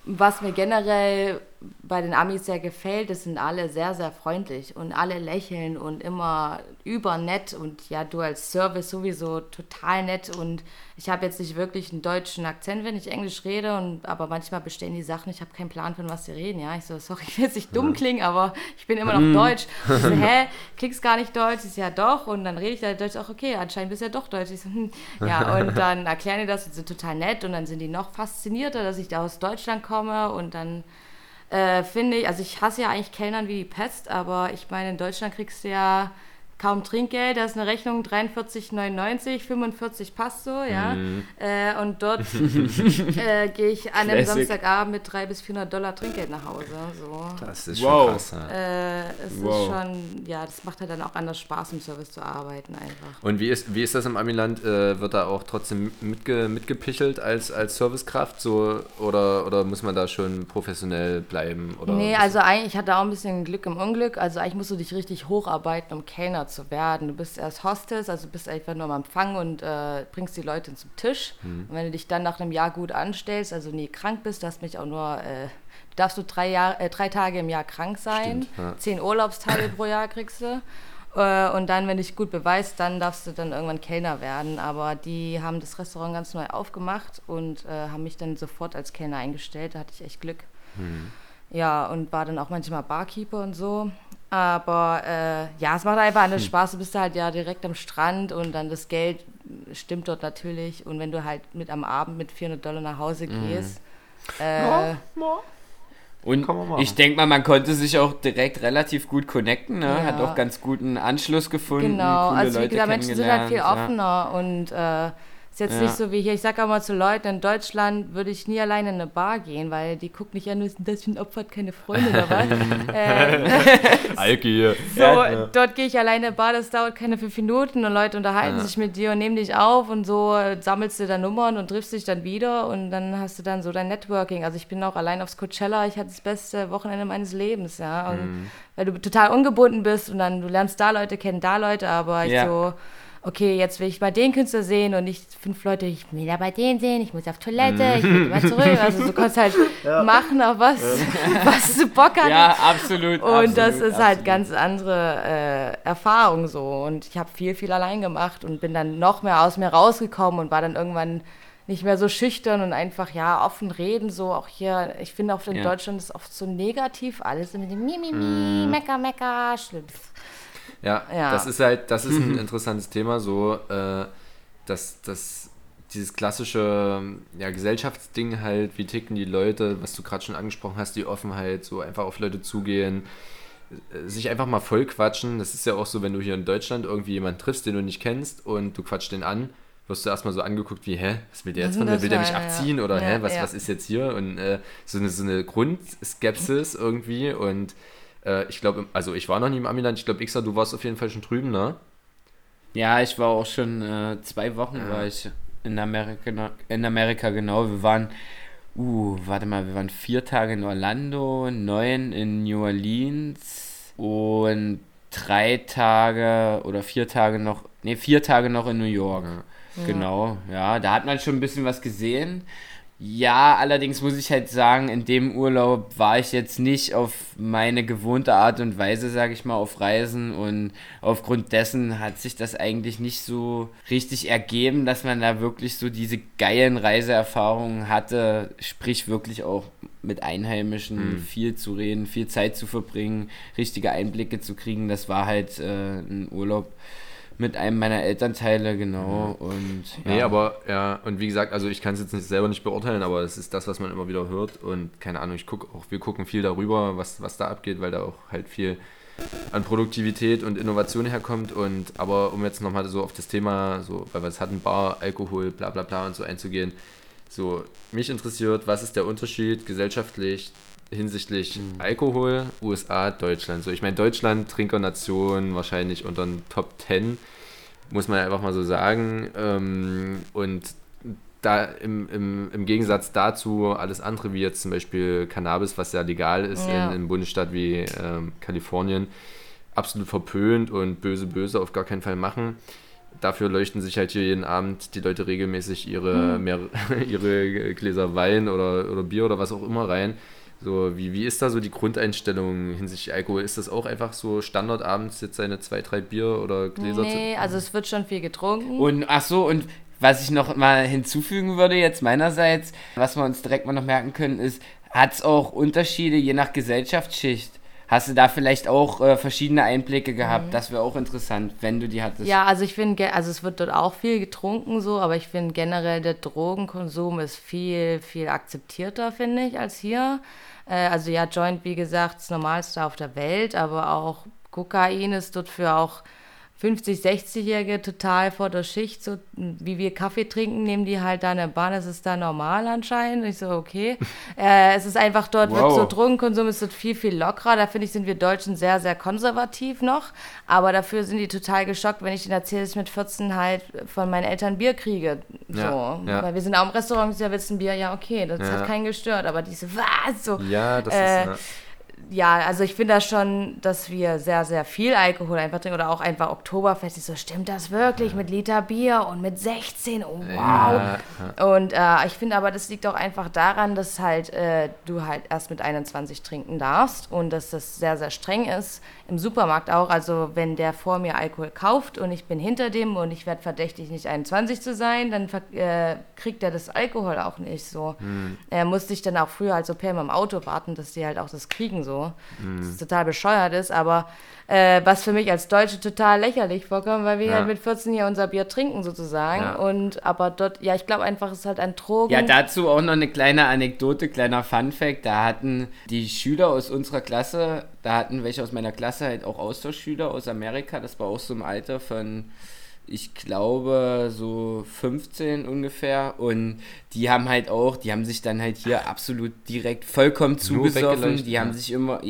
was mir generell bei den Amis sehr gefällt, das sind alle sehr, sehr freundlich und alle lächeln und immer übernett und ja, du als Service sowieso total nett und ich habe jetzt nicht wirklich einen deutschen Akzent, wenn ich Englisch rede, aber manchmal bestellen die Sachen, ich habe keinen Plan, von was sie reden, ja, ich so, sorry, ich will jetzt nicht dumm klingen, aber ich bin immer noch deutsch, ich so, hä, klingst gar nicht deutsch, ist ja doch und dann rede ich da deutsch, auch okay, anscheinend bist du ja doch deutsch, ich so, ja und dann erklären die das und sind total nett und dann sind die noch faszinierter, dass ich da aus Deutschland komme und dann finde ich, also ich hasse ja eigentlich Kellnern wie die Pest, aber ich meine, in Deutschland kriegst du ja kaum Trinkgeld, da ist eine Rechnung 43,99, 45 passt so, ja. Und dort gehe ich an einem Samstagabend mit $300 bis $400 Trinkgeld nach Hause. So. Das ist schon krass. Es ist schon, ja, das macht halt dann auch anders Spaß, im Service zu arbeiten einfach. Und wie ist das im Amiland? Wird da auch trotzdem mitgepichelt als Servicekraft so oder muss man da schon professionell bleiben? Oder nee, also eigentlich, ich hatte auch ein bisschen Glück im Unglück. Also eigentlich musst du dich richtig hocharbeiten, um Kellner zu werden. Du bist erst Hostess, also bist einfach nur am Empfang und bringst die Leute zum Tisch. Und wenn du dich dann nach einem Jahr gut anstellst, also nie krank bist, darfst du 3 Tage im Jahr krank sein. Stimmt, ja. 10 Urlaubstage pro Jahr kriegst du. Und dann, wenn du dich gut beweist, dann darfst du dann irgendwann Kellner werden. Aber die haben das Restaurant ganz neu aufgemacht und haben mich dann sofort als Kellner eingestellt. Da hatte ich echt Glück. Ja, und war dann auch manchmal Barkeeper und so. Aber es macht einfach anders Spaß. Du bist halt ja direkt am Strand und dann das Geld stimmt dort natürlich. Und wenn du halt mit am Abend mit $400 nach Hause gehst. Und ich denke mal, man konnte sich auch direkt relativ gut connecten. Ne? Ja. Hat auch ganz guten Anschluss gefunden. Genau, also wie gesagt, Menschen sind halt viel offener und... Ist jetzt nicht so wie hier, ich sage auch mal zu Leuten, in Deutschland würde ich nie alleine in eine Bar gehen, weil die gucken nicht an, das ist ein Opfer, hat keine Freunde oder was. Alki hier. So, dort gehe ich alleine in eine Bar, das dauert keine 5 Minuten und Leute unterhalten sich mit dir und nehmen dich auf und so sammelst du dann Nummern und triffst dich dann wieder und dann hast du dann so dein Networking. Also ich bin auch allein aufs Coachella, ich hatte das beste Wochenende meines Lebens, ja. Und weil du total ungebunden bist und dann du lernst da Leute kennen, aber ich so... okay, jetzt will ich mal den Künstler sehen und nicht 5 Leute, ich will ja bei denen sehen, ich muss auf Toilette, ich will mal zurück. Also du kannst halt machen auf was, was du Bock hast. Ja, absolut. Und das ist halt ganz andere Erfahrung so. Und ich habe viel allein gemacht und bin dann noch mehr aus mir rausgekommen und war dann irgendwann nicht mehr so schüchtern und einfach, ja, offen reden, so auch hier, ich finde auch in Deutschland ist oft so negativ alles, mit dem Mimimi, Mecker, Schlips. Ja, das ist halt, das ist ein interessantes Thema, so, dass dieses klassische Gesellschaftsding halt, wie ticken die Leute, was du gerade schon angesprochen hast, die Offenheit, so einfach auf Leute zugehen, sich einfach mal voll quatschen, das ist ja auch so, wenn du hier in Deutschland irgendwie jemanden triffst, den du nicht kennst und du quatscht den an, wirst du erstmal so angeguckt wie, hä, was will der jetzt von mir? Will der mich abziehen? Oder hä, was ist jetzt hier? Und so eine Grundskepsis irgendwie. Und ich glaube, also ich war noch nie im Amiland. Ich glaube, Ixer, du warst auf jeden Fall schon drüben, ne? Ja, ich war auch schon 2 Wochen war ich in Amerika, genau. Wir waren, wir waren 4 Tage in Orlando, 9 in New Orleans und 4 Tage noch in New York. Ja. Genau, ja, da hat man schon ein bisschen was gesehen. Ja, allerdings muss ich halt sagen, in dem Urlaub war ich jetzt nicht auf meine gewohnte Art und Weise, sage ich mal, auf Reisen, und aufgrund dessen hat sich das eigentlich nicht so richtig ergeben, dass man da wirklich so diese geilen Reiseerfahrungen hatte, sprich wirklich auch mit Einheimischen viel zu reden, viel Zeit zu verbringen, richtige Einblicke zu kriegen. Das war halt ein Urlaub mit einem meiner Elternteile, genau. Und, und wie gesagt, also ich kann es jetzt selber nicht beurteilen, aber es ist das, was man immer wieder hört, und keine Ahnung, wir gucken viel darüber, was da abgeht, weil da auch halt viel an Produktivität und Innovation herkommt, aber um jetzt nochmal so auf das Thema, so, weil wir es hatten, Bar, Alkohol, bla bla bla und so einzugehen, so, mich interessiert, was ist der Unterschied gesellschaftlich hinsichtlich Alkohol, USA, Deutschland. So, ich meine, Deutschland, Trinkernation, wahrscheinlich unter den Top 10, muss man einfach mal so sagen. Und da im Gegensatz dazu alles andere, wie jetzt zum Beispiel Cannabis, was ja legal ist in einem Bundesstaat wie Kalifornien, absolut verpönt und böse auf gar keinen Fall machen. Dafür leuchten sich halt hier jeden Abend die Leute regelmäßig ihre Gläser Wein oder Bier oder was auch immer rein. So, wie ist da so die Grundeinstellung hinsichtlich Alkohol? Ist das auch einfach so Standard abends jetzt seine 2-3 Bier oder Gläser? Nee, also es wird schon viel getrunken. Und was ich noch mal hinzufügen würde jetzt meinerseits, was wir uns direkt mal noch merken können, ist, hat es auch Unterschiede je nach Gesellschaftsschicht? Hast du da vielleicht auch verschiedene Einblicke gehabt? Das wäre auch interessant, wenn du die hattest. Ja, also ich finde, es wird dort auch viel getrunken so, aber ich finde generell, der Drogenkonsum ist viel akzeptierter, finde ich, als hier. Also ja, Joint, wie gesagt, das Normalste auf der Welt, aber auch Kokain ist dort für auch 50-, 60-Jährige total vor der Schicht, so wie wir Kaffee trinken, nehmen die halt da in der Bahn, das ist da normal anscheinend. Und ich so, okay. Es ist einfach dort, wird so Drogenkonsum, ist dort viel lockerer. Da finde ich, sind wir Deutschen sehr, sehr konservativ noch. Aber dafür sind die total geschockt, wenn ich denen erzähle, dass ich mit 14 halt von meinen Eltern Bier kriege. So. Ja. Weil wir sind auch im Restaurant, ja, willst du ein Bier? Ja, okay, das hat keinen gestört. Aber die so, was? So, ja, das ist... Ja, also ich finde das schon, dass wir sehr, sehr viel Alkohol einfach trinken oder auch einfach Oktoberfest. Ich so, stimmt das wirklich mit Liter Bier und mit 16? Oh, wow. Ja. Und ich finde aber, das liegt auch einfach daran, dass halt du halt erst mit 21 trinken darfst und dass das sehr, sehr streng ist. Im Supermarkt auch. Also wenn der vor mir Alkohol kauft und ich bin hinter dem und ich werde verdächtig, nicht 21 zu sein, dann kriegt er das Alkohol auch nicht so. Er musste ich dann auch früher als Au-pair im Auto warten, dass die halt auch das kriegen so. Dass es total bescheuert ist, aber was für mich als Deutsche total lächerlich vorkommt, weil wir halt mit 14 hier unser Bier trinken sozusagen und aber dort, ja, ich glaube einfach, es ist halt ein Drogen... Ja, dazu auch noch eine kleine Anekdote, kleiner Funfact, da hatten die Schüler aus unserer Klasse, da hatten welche aus meiner Klasse halt auch Austauschschüler aus Amerika, das war auch so im Alter von, ich glaube, so 15 ungefähr, und die haben sich dann halt hier absolut direkt vollkommen zugesoffen, die haben sich immer,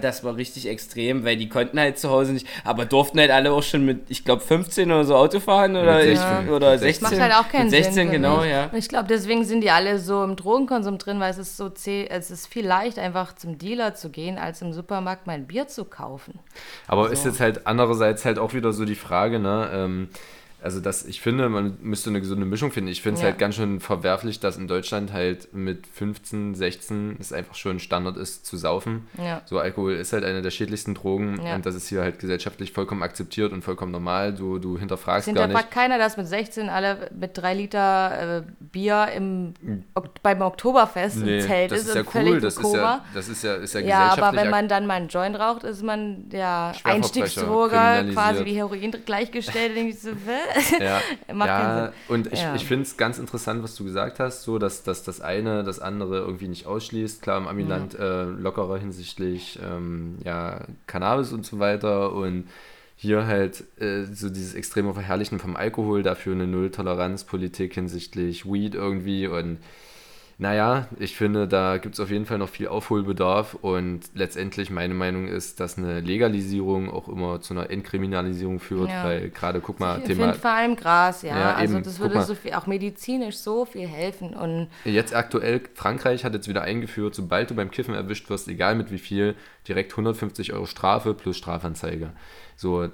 das war richtig extrem, weil die konnten halt zu Hause nicht, aber durften halt alle auch schon mit, ich glaube, 15 oder so Auto fahren oder 16. Das macht halt auch keinen Sinn. 16, genau, ja. Ich glaube, deswegen sind die alle so im Drogenkonsum drin, weil es ist viel leicht, einfach zum Dealer zu gehen, als im Supermarkt mein Bier zu kaufen. Aber so. Ist jetzt halt andererseits halt auch wieder so die Frage, ne, Also das, ich finde, man müsste eine gesunde Mischung finden. Ich finde es halt ganz schön verwerflich, dass in Deutschland halt mit 15, 16 es einfach schon Standard ist zu saufen. Ja. So Alkohol ist halt eine der schädlichsten Drogen und das ist hier halt gesellschaftlich vollkommen akzeptiert und vollkommen normal. Du hinterfragst gar nicht. Es hinterfragt keiner, dass mit 16 alle mit 3 Liter Bier beim Oktoberfest im Zelt ist. Das ist ja cool, das ist ja gesellschaftlich. Ja, aber wenn man dann mal einen Joint raucht, ist man ja Einstiegsdroger, quasi wie Heroin gleichgestellt. Denke ich so, Macht keinen Sinn. Und ich finde es ganz interessant, was du gesagt hast, so dass das eine das andere irgendwie nicht ausschließt. Klar, im Amiland lockerer hinsichtlich Cannabis und so weiter und hier halt so dieses extreme Verherrlichen vom Alkohol, dafür eine Null-Toleranz-Politik hinsichtlich Weed irgendwie und naja, ich finde, da gibt es auf jeden Fall noch viel Aufholbedarf und letztendlich meine Meinung ist, dass eine Legalisierung auch immer zu einer Entkriminalisierung führt, weil gerade, guck mal, ich finde vor allem Gras, also eben, das würde so viel, auch medizinisch so viel helfen und... Jetzt aktuell, Frankreich hat jetzt wieder eingeführt, sobald du beim Kiffen erwischt wirst, egal mit wie viel, direkt 150 Euro Strafe plus Strafanzeige. So,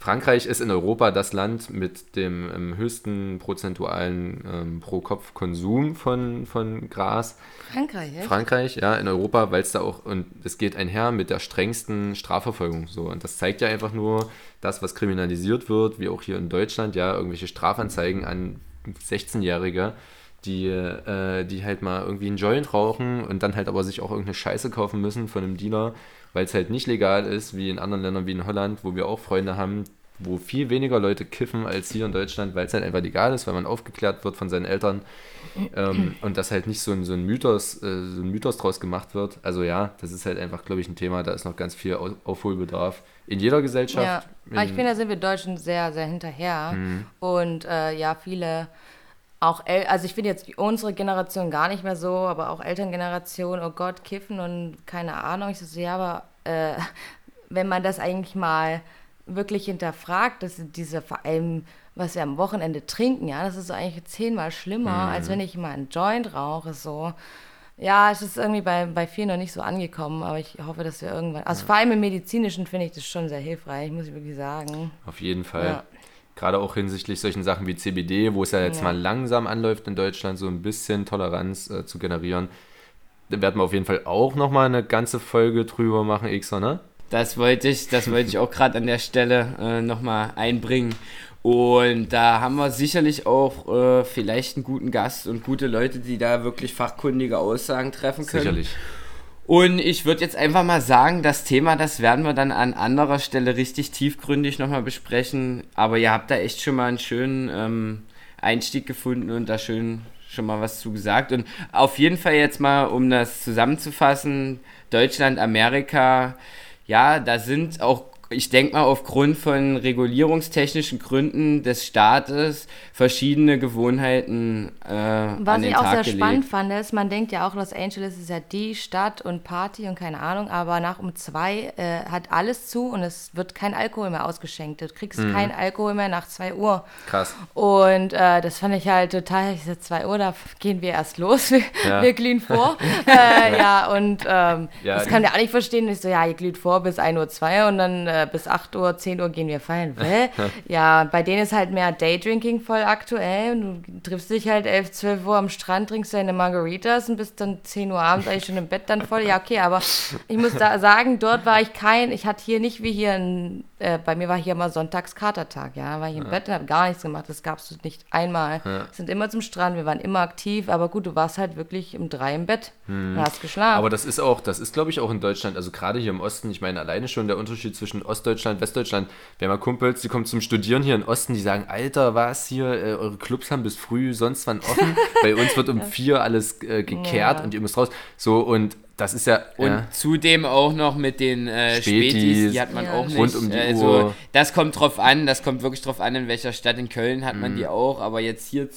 Frankreich ist in Europa das Land mit dem höchsten prozentualen Pro-Kopf-Konsum von Gras. Frankreich, ja? Frankreich, ja, in Europa, weil es da auch, und es geht einher mit der strengsten Strafverfolgung. So. Und das zeigt ja einfach nur, das, was kriminalisiert wird, wie auch hier in Deutschland, ja, irgendwelche Strafanzeigen an 16-Jährige, die halt mal irgendwie einen Joint rauchen und dann halt aber sich auch irgendeine Scheiße kaufen müssen von einem Dealer, weil es halt nicht legal ist, wie in anderen Ländern wie in Holland, wo wir auch Freunde haben, wo viel weniger Leute kiffen als hier in Deutschland, weil es halt einfach legal ist, weil man aufgeklärt wird von seinen Eltern und dass halt nicht so ein Mythos draus gemacht wird. Also ja, das ist halt einfach, glaube ich, ein Thema, da ist noch ganz viel Aufholbedarf in jeder Gesellschaft. Ja, aber ich finde, da sind wir Deutschen sehr, sehr hinterher und viele... Auch also ich finde jetzt unsere Generation gar nicht mehr so, aber auch Elterngeneration, oh Gott, kiffen und keine Ahnung. Ich so, ja, aber wenn man das eigentlich mal wirklich hinterfragt, dass diese vor allem, was wir am Wochenende trinken, ja, das ist so eigentlich 10-mal schlimmer, als wenn ich mal einen Joint rauche, so. Ja, es ist irgendwie bei vielen noch nicht so angekommen, aber ich hoffe, dass wir irgendwann, also vor allem im Medizinischen finde ich das schon sehr hilfreich, muss ich wirklich sagen. Auf jeden Fall. Ja. Gerade auch hinsichtlich solchen Sachen wie CBD, wo es ja jetzt mal langsam anläuft in Deutschland, so ein bisschen Toleranz zu generieren. Da werden wir auf jeden Fall auch nochmal eine ganze Folge drüber machen, Ixer, ne? Das wollte ich auch gerade an der Stelle nochmal einbringen. Und da haben wir sicherlich auch vielleicht einen guten Gast und gute Leute, die da wirklich fachkundige Aussagen treffen können. Sicherlich. Und ich würde jetzt einfach mal sagen, das Thema, das werden wir dann an anderer Stelle richtig tiefgründig nochmal besprechen. Aber ihr habt da echt schon mal einen schönen Einstieg gefunden und da schön schon mal was zu gesagt. Und auf jeden Fall jetzt mal, um das zusammenzufassen, Deutschland, Amerika, ja, da sind auch, ich denke mal, aufgrund von regulierungstechnischen Gründen des Staates verschiedene Gewohnheiten an den Tag gelegt. Was ich auch sehr spannend fand, ist, man denkt ja auch, Los Angeles ist ja die Stadt und Party und keine Ahnung, aber nach um 2 hat alles zu und es wird kein Alkohol mehr ausgeschenkt. Du kriegst keinen Alkohol mehr nach 2 Uhr. Krass. Und das fand ich halt total, ich sag, 2 Uhr, da gehen wir erst los, wir glühen vor. Das kann der auch nicht verstehen. Ich so, ja, ihr glüht vor bis 1 Uhr 2 und dann bis 8 Uhr, 10 Uhr gehen wir feiern. Ja, bei denen ist halt mehr Daydrinking voll aktuell. Du triffst dich halt 11, 12 Uhr am Strand, trinkst deine Margaritas und bist dann 10 Uhr abends eigentlich schon im Bett dann voll. Ja, okay, aber ich muss da sagen, dort war ich ich hatte hier nicht wie hier, bei mir war hier immer sonntags Katertag, ja, war ich im Bett und habe gar nichts gemacht, das gab's nicht einmal. Ja. Sind immer zum Strand, wir waren immer aktiv, aber gut, du warst halt wirklich um 3 im Bett und hast geschlafen. Aber das ist glaube ich auch in Deutschland, also gerade hier im Osten, ich meine alleine schon der Unterschied zwischen Ostdeutschland, Westdeutschland. Wir haben mal Kumpels, die kommen zum Studieren hier in den Osten, die sagen, Alter, was hier, eure Clubs haben bis früh, sonst wann offen. Bei uns wird um 4 alles gekehrt und ihr müsst raus. So, und das ist ja... Und zudem auch noch mit den Spätis, die hat man auch nicht. Rund um die Uhr. Das kommt wirklich drauf an, in welcher Stadt. In Köln hat man die auch, aber jetzt hier...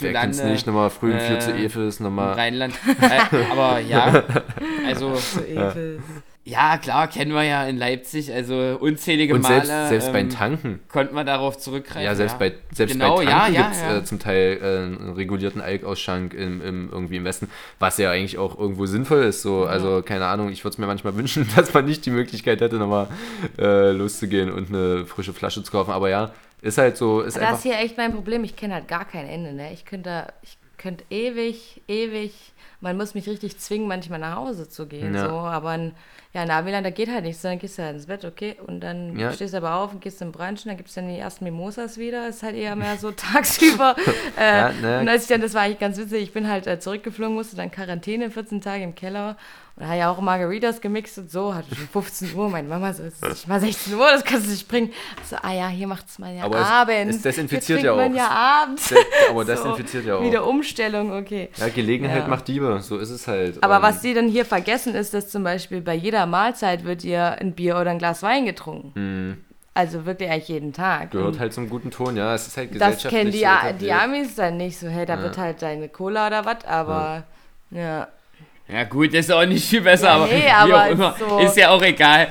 Wer kennt's nicht, nochmal früh um 4 zu Efes, nochmal... Rheinland, aber ja, also... Zu Efes... Ja, klar, kennen wir ja in Leipzig, also unzählige Male. Und selbst beim Tanken. Konnten wir darauf zurückgreifen. Ja, bei Tanken gibt es zum Teil einen regulierten Alkausschank irgendwie im Westen, was ja eigentlich auch irgendwo sinnvoll ist. So. Also, keine Ahnung, ich würde es mir manchmal wünschen, dass man nicht die Möglichkeit hätte, nochmal loszugehen und eine frische Flasche zu kaufen. Aber ja, Ist halt so. Ist das ist hier echt mein Problem. Ich kenne halt gar kein Ende. Ne? Ich könnte ewig. Man muss mich richtig zwingen, manchmal nach Hause zu gehen. Ja. So. Aber in Aviland, da geht halt nichts. Dann gehst du halt ins Bett, okay. Und dann stehst du aber auf und gehst in Brunchen. Dann gibt es dann die ersten Mimosas wieder. Ist halt eher mehr so tagsüber. Und als ich dann, das war eigentlich ganz witzig, ich bin halt zurückgeflogen, musste dann Quarantäne, 14 Tage im Keller. Und da habe ich auch Margaritas gemixt und so. Hatte schon 15 Uhr. Meine Mama so, es ist nicht mal 16 Uhr, das kannst du nicht bringen. So, hier macht es mal ja abends. Das desinfiziert ja auch. Man ja abends. Aber das desinfiziert ja auch. Wieder Umstellung, okay. Ja, Gelegenheit macht Diebe, so ist es halt. Aber was sie dann hier vergessen ist, dass zum Beispiel bei jeder Mahlzeit wird ihr ein Bier oder ein Glas Wein getrunken. Mhm. Also wirklich eigentlich jeden Tag. Gehört halt zum guten Ton, ja. Es ist halt gesellschaftlich. Das kennen die Amis dann nicht so, hey, da wird halt deine Cola oder was, aber ja. Ja gut, das ist auch nicht viel besser, ja, aber wie auch immer, so. Ist ja auch egal,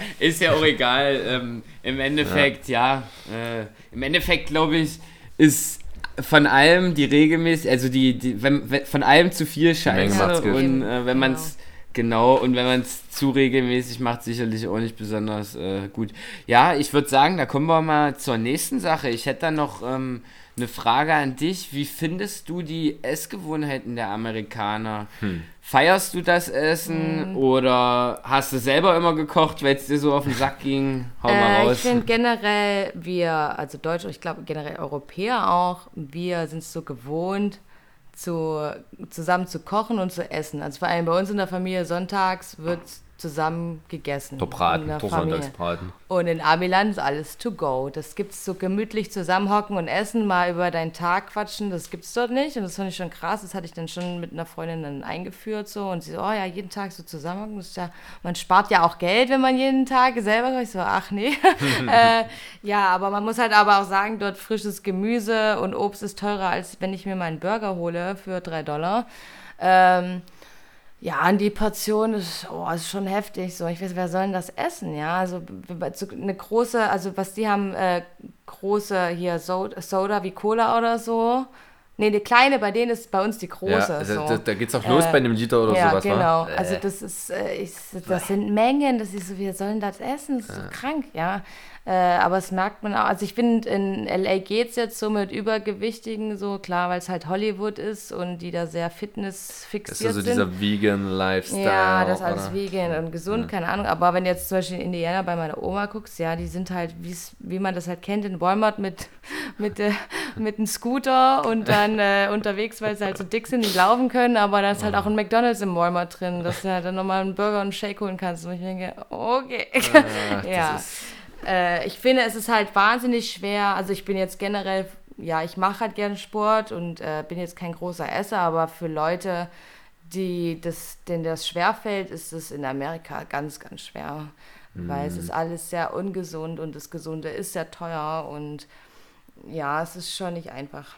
im Endeffekt, im Endeffekt, glaube ich, ist von allem die Regelmäßigkeit, also wenn von allem zu viel Scheiße und wenn man es zu regelmäßig macht, sicherlich auch nicht besonders gut. Ja, ich würde sagen, da kommen wir mal zur nächsten Sache. Ich hätte da noch eine Frage an dich. Wie findest du die Essgewohnheiten der Amerikaner? Feierst du das Essen oder hast du selber immer gekocht, weil es dir so auf den Sack ging? Hau mal raus. Ich finde generell also Deutsche, ich glaube generell Europäer auch, wir sind es so gewohnt, zusammen zu kochen und zu essen. Also vor allem bei uns in der Familie sonntags wird zusammen gegessen. Sonntagsbraten. Und in Amiland ist alles to go. Das gibt's so gemütlich zusammenhocken und essen, mal über deinen Tag quatschen, das gibt's dort nicht. Und das fand ich schon krass, das hatte ich dann schon mit einer Freundin dann eingeführt so und sie so, jeden Tag so zusammenhocken. Das ist ja, man spart ja auch Geld, wenn man jeden Tag selber kocht. Ich so, ach nee. Aber man muss halt aber auch sagen, dort frisches Gemüse und Obst ist teurer, als wenn ich mir mal einen Burger hole für $3. Und die Portion ist schon heftig. So, ich weiß, wer soll denn das essen? Ja, also eine große, also was die haben, große hier Soda wie Cola oder so. Nee, eine kleine, bei denen ist bei uns die große. Ja, also so. Da geht's auch los bei einem Liter oder sowas. Ja, genau. Also das ist, das sind Mengen, das ist so, wir sollen das essen, das ist so krank, ja. Aber das merkt man auch. Also ich finde, in L.A. geht's jetzt so mit Übergewichtigen so, klar, weil es halt Hollywood ist und die da sehr Fitness fixiert sind. Das ist also dieser Vegan-Lifestyle. Ja, das ist alles vegan und gesund, keine Ahnung. Aber wenn jetzt zum Beispiel in Indiana bei meiner Oma guckst, die sind halt, wie man das halt kennt, in Walmart mit einem Scooter und dann unterwegs, weil sie halt so dick sind, nicht laufen können. Aber da ist halt auch ein McDonald's im Walmart drin, dass du halt dann nochmal einen Burger und einen Shake holen kannst. Und ich denke, okay. Ich finde, es ist halt wahnsinnig schwer, also ich bin jetzt generell, ich mache halt gerne Sport und bin jetzt kein großer Esser, aber für Leute, denen das schwerfällt, ist es in Amerika ganz, ganz schwer, weil es ist alles sehr ungesund und das Gesunde ist sehr teuer und es ist schon nicht einfach.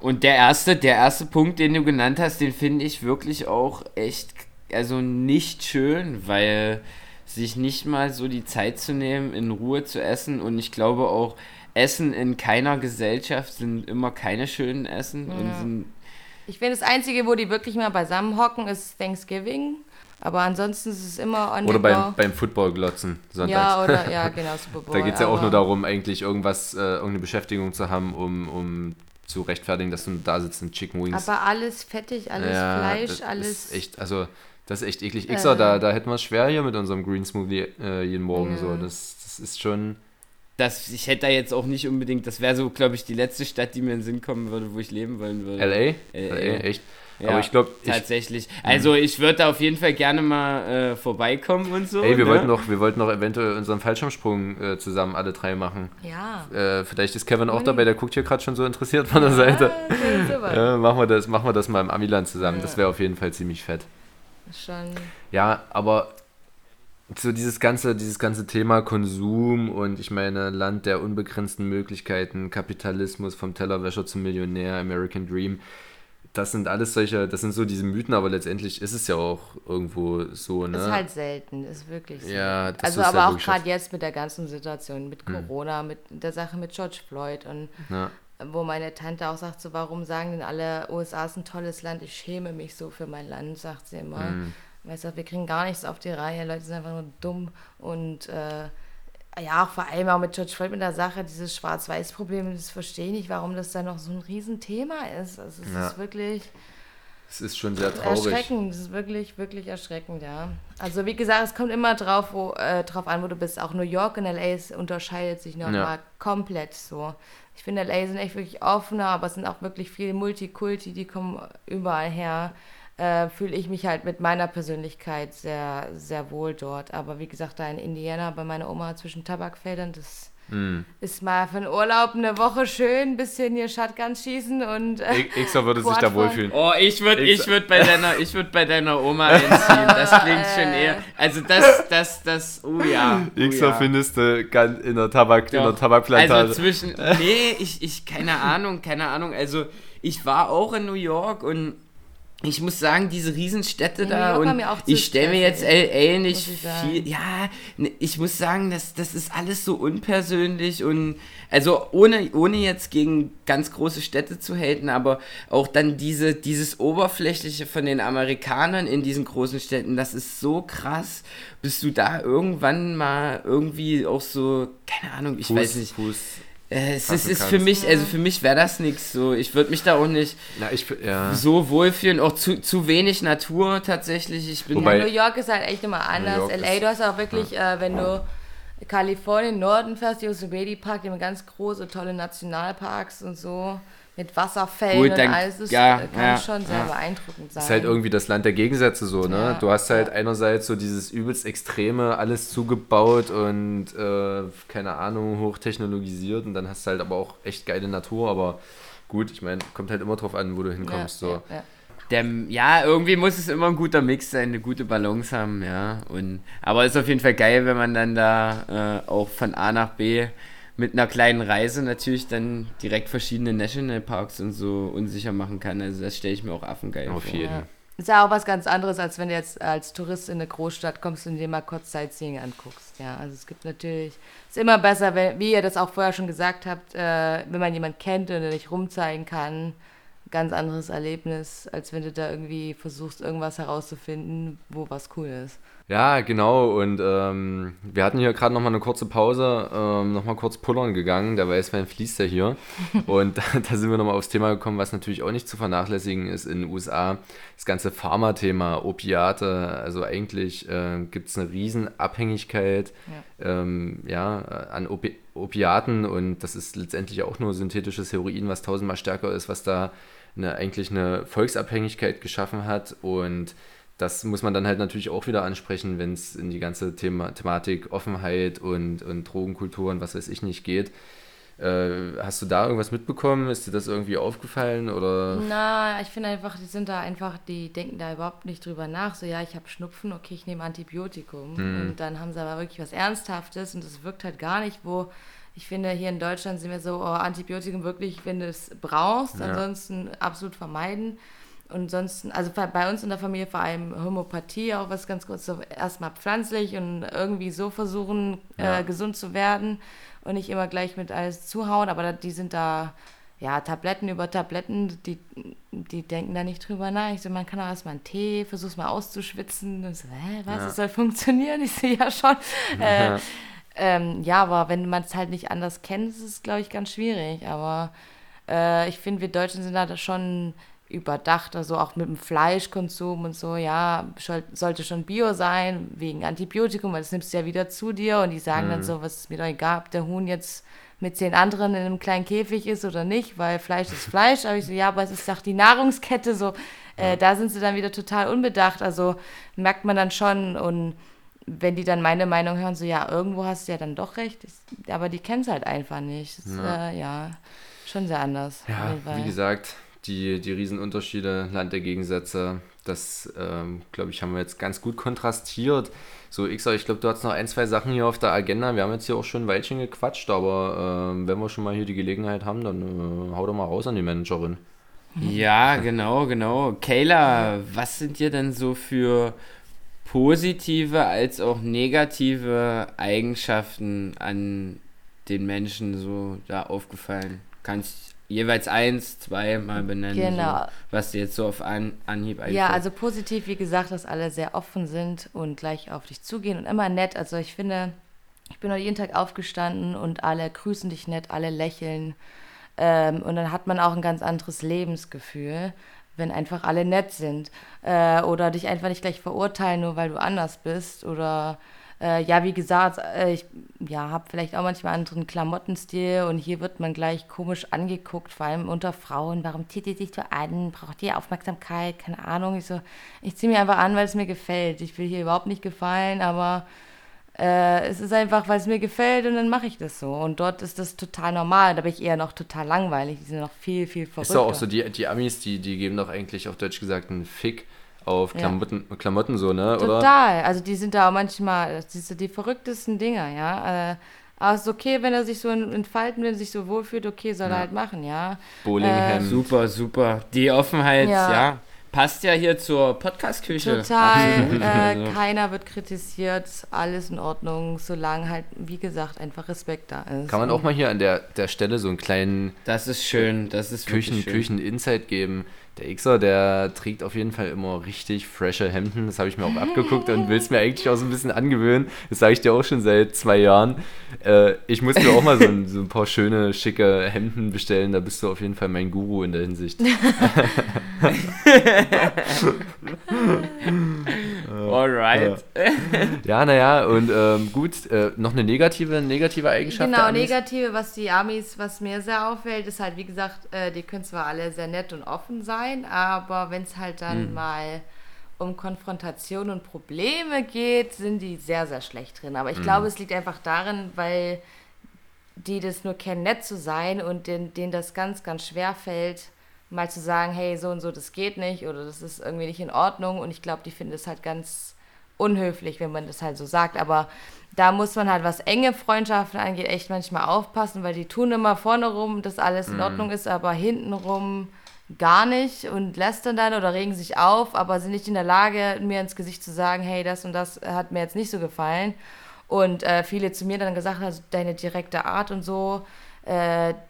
Und der erste Punkt, den du genannt hast, den finde ich wirklich auch echt, also nicht schön, weil sich nicht mal so die Zeit zu nehmen, in Ruhe zu essen. Und ich glaube auch, Essen in keiner Gesellschaft sind immer keine schönen Essen. Ja. Ich finde, das Einzige, wo die wirklich mal beisammen hocken, ist Thanksgiving. Aber ansonsten ist es immer on the go. Oder beim Football-Glotzen sonntags. Ja, genau, Super Bowl. Da geht es ja auch nur darum, eigentlich irgendeine Beschäftigung zu haben, um zu rechtfertigen, dass du da sitzt in Chicken Wings. Aber alles fettig, alles Fleisch, alles... Ist echt, also... Das ist echt eklig. Ixer, da hätten wir es schwer hier mit unserem Green Smoothie jeden Morgen. So. Das ist schon... Ich hätte da jetzt auch nicht unbedingt... Das wäre so, glaube ich, die letzte Stadt, die mir in den Sinn kommen würde, wo ich leben wollen würde. L.A.? Echt? Ja, aber ich glaube... Tatsächlich. Also ich würde da auf jeden Fall gerne mal vorbeikommen und so. Ey, wir wollten noch eventuell unseren Fallschirmsprung zusammen alle drei machen. Ja. Vielleicht ist Kevin auch dabei, der guckt hier gerade schon so interessiert von der Seite. Ja, machen wir das mal im Amiland zusammen. Ja. Das wäre auf jeden Fall ziemlich fett. Schon. Ja, aber so dieses ganze Thema Konsum und ich meine, Land der unbegrenzten Möglichkeiten, Kapitalismus vom Tellerwäscher zum Millionär, American Dream, das sind alles so diese Mythen, aber letztendlich ist es ja auch irgendwo so, ne? Ist halt selten, ist wirklich so. Ja, das ist aber auch gerade jetzt mit der ganzen Situation, mit Corona, mit der Sache mit George Floyd und... Ja. Wo meine Tante auch sagt, so, warum sagen denn alle, USA ist ein tolles Land, ich schäme mich so für mein Land, sagt sie immer. Weißt du, wir kriegen gar nichts auf die Reihe, Leute sind einfach nur dumm und ja, auch vor allem auch mit George Floyd mit der Sache, dieses Schwarz-Weiß-Problem, das verstehe ich nicht, warum das dann noch so ein Riesenthema ist. Also es ist wirklich... Es ist schon sehr traurig. Erschreckend, es ist wirklich, wirklich erschreckend, ja. Also wie gesagt, es kommt immer drauf an, wo du bist. Auch New York und L.A. unterscheidet sich nochmal komplett so. Ich finde, L.A. sind echt wirklich offener, aber es sind auch wirklich viele Multikulti, die kommen überall her. Fühle ich mich halt mit meiner Persönlichkeit sehr, sehr wohl dort. Aber wie gesagt, da in Indiana, bei meiner Oma zwischen Tabakfeldern, das ist mal für den Urlaub eine Woche schön, ein bisschen hier Shotgun schießen und Ixer würde sich da wohlfühlen. Oh, ich würde bei deiner Oma einziehen. Das klingt schon eher. Also das. Ixer findest du ganz in der Tabakplantage. Also keine Ahnung. Also ich war auch in New York und ich muss sagen, diese Riesenstädte da und ich stelle mir jetzt L.A. nicht viel... Ja, ich muss sagen, das ist alles so unpersönlich und also ohne jetzt gegen ganz große Städte zu haten, aber auch dann dieses Oberflächliche von den Amerikanern in diesen großen Städten, das ist so krass, bis du da irgendwann mal irgendwie auch so, keine Ahnung, ich weiß nicht... Es ist für mich wäre das nichts so. Ich würde mich da auch nicht so wohlfühlen. Auch zu wenig Natur tatsächlich. New York ist halt echt immer anders. L.A., du hast auch wirklich, wenn du Kalifornien, Norden fährst, Yosemite Park, die haben ganz große, tolle Nationalparks und so. Mit Wasserfällen und alles. Das kann schon sehr beeindruckend sein. Ist halt irgendwie das Land der Gegensätze so, ne? Ja, du hast halt einerseits so dieses übelst Extreme, alles zugebaut und, keine Ahnung, hochtechnologisiert und dann hast du halt aber auch echt geile Natur, aber gut, ich meine, kommt halt immer drauf an, wo du hinkommst. Irgendwie muss es immer ein guter Mix sein, eine gute Balance haben, ja. Aber ist auf jeden Fall geil, wenn man dann da auch von A nach B mit einer kleinen Reise natürlich dann direkt verschiedene Nationalparks und so unsicher machen kann. Also das stelle ich mir auch affengeil vor. Auf jeden. Ja. Ist ja auch was ganz anderes, als wenn du jetzt als Tourist in eine Großstadt kommst und dir mal kurz Sightseeing anguckst. Ja, also es gibt natürlich, ist immer besser, wenn, wie ihr das auch vorher schon gesagt habt, wenn man jemanden kennt und er dich rumzeigen kann, ganz anderes Erlebnis, als wenn du da irgendwie versuchst, irgendwas herauszufinden, wo was cool ist. Ja, genau. Und wir hatten hier gerade nochmal eine kurze Pause, nochmal kurz pullern gegangen. Der Weißwein fließt ja hier. Und da sind wir nochmal aufs Thema gekommen, was natürlich auch nicht zu vernachlässigen ist in den USA. Das ganze Pharma-Thema, Opiate. Also eigentlich gibt es eine Riesenabhängigkeit an Opiaten. Und das ist letztendlich auch nur synthetisches Heroin, was 1000-mal stärker ist, was da eine Volksabhängigkeit geschaffen hat. Und das muss man dann halt natürlich auch wieder ansprechen, wenn es in die ganze Thematik Offenheit und Drogenkultur und was weiß ich nicht geht. Hast du da irgendwas mitbekommen? Ist dir das irgendwie aufgefallen? Oder? Na, ich finde einfach, die denken da überhaupt nicht drüber nach. So, ich habe Schnupfen, okay, ich nehme Antibiotikum. Und dann haben sie aber wirklich was Ernsthaftes und das wirkt halt gar nicht, ich finde, hier in Deutschland sind wir so, Antibiotikum wirklich, wenn du es brauchst, ansonsten absolut vermeiden. Und sonst, also bei uns in der Familie vor allem Homöopathie, auch was ganz kurz, so erstmal pflanzlich und irgendwie so versuchen, gesund zu werden und nicht immer gleich mit alles zuhauen, aber die sind da, Tabletten über Tabletten, die denken da nicht drüber nach. Ich so, man kann auch erstmal einen Tee, versuch's mal auszuschwitzen. Und so, das soll funktionieren? Ich sehe schon. Aber wenn man es halt nicht anders kennt, ist es, glaube ich, ganz schwierig. Aber ich finde, wir Deutschen sind da schon überdacht, also auch mit dem Fleischkonsum und so, sollte schon Bio sein, wegen Antibiotikum, weil das nimmst du ja wieder zu dir und die sagen dann so, was ist mir doch egal, ob der Huhn jetzt mit 10 anderen in einem kleinen Käfig ist oder nicht, weil Fleisch ist Fleisch, aber ich so, aber es ist doch die Nahrungskette, so, da sind sie dann wieder total unbedacht, also merkt man dann schon und wenn die dann meine Meinung hören, so, irgendwo hast du ja dann doch recht, aber die kennen es halt einfach nicht, das ist, schon sehr anders. Ja, wie gesagt, die Riesenunterschiede, Land der Gegensätze, das, glaube ich, haben wir jetzt ganz gut kontrastiert. So, Ixer, ich glaube, du hast noch 1, 2 Sachen hier auf der Agenda. Wir haben jetzt hier auch schon ein Weilchen gequatscht, aber wenn wir schon mal hier die Gelegenheit haben, dann hau doch mal raus an die Managerin. Ja, genau. Kayla, was sind dir denn so für positive als auch negative Eigenschaften an den Menschen so da aufgefallen? Kannst jeweils 1, 2 mal benennen, genau. So, was dir jetzt so auf Anhieb einfällt. Ja, also positiv, wie gesagt, dass alle sehr offen sind und gleich auf dich zugehen und immer nett. Also ich finde, ich bin heute jeden Tag aufgestanden und alle grüßen dich nett, alle lächeln. Und dann hat man auch ein ganz anderes Lebensgefühl, wenn einfach alle nett sind. Oder dich einfach nicht gleich verurteilen, nur weil du anders bist. Oder ja, wie gesagt, ich habe vielleicht auch manchmal einen anderen Klamottenstil und hier wird man gleich komisch angeguckt, vor allem unter Frauen. Warum zieht ihr sich so an? Braucht ihr Aufmerksamkeit? Keine Ahnung. Ich ziehe mich einfach an, weil es mir gefällt. Ich will hier überhaupt nicht gefallen, aber es ist einfach, weil es mir gefällt und dann mache ich das so. Und dort ist das total normal. Da bin ich eher noch total langweilig. Die sind noch viel, viel verrückter. Ist doch auch so, die Amis, die geben doch eigentlich auf Deutsch gesagt einen Fick auf Klamotten so, ne? Total. Oder? Also die sind da auch manchmal, siehst du, die verrücktesten Dinger, ja. Aber es ist okay, wenn er sich so in Falten, wenn er sich so wohlfühlt, okay, soll er halt machen, ja. Bowlinghemd. Super. Die Offenheit, ja. Passt ja hier zur Podcast-Küche. Total, keiner wird kritisiert, alles in Ordnung, solange halt, wie gesagt, einfach Respekt da ist. Kann man auch mal hier an der Stelle so einen kleinen Küchen-Insight geben. Der Ixer, der trägt auf jeden Fall immer richtig frische Hemden, das habe ich mir auch abgeguckt und will es mir eigentlich auch so ein bisschen angewöhnen, das sage ich dir auch schon seit 2 Jahren. Ich muss mir auch mal so ein paar schöne, schicke Hemden bestellen, da bist du auf jeden Fall mein Guru in der Hinsicht. Alright. Ja, naja, und gut, noch eine negative Eigenschaft. Genau, negative, was die Amis, was mir sehr auffällt, ist halt, wie gesagt, die können zwar alle sehr nett und offen sein, aber wenn es halt dann mal um Konfrontation und Probleme geht, sind die sehr, sehr schlecht drin. Aber ich glaube, es liegt einfach darin, weil die das nur kennen, nett zu sein und denen das ganz, ganz schwer fällt, mal zu sagen, hey, so und so, das geht nicht oder das ist irgendwie nicht in Ordnung, und ich glaube, die finden es halt ganz unhöflich, wenn man das halt so sagt, aber da muss man halt, was enge Freundschaften angeht, echt manchmal aufpassen, weil die tun immer vorne rum, dass alles in Ordnung ist, aber hinten rum gar nicht und lästern dann oder regen sich auf, aber sind nicht in der Lage, mir ins Gesicht zu sagen, hey, das und das hat mir jetzt nicht so gefallen, und viele zu mir dann gesagt haben, also deine direkte Art und so,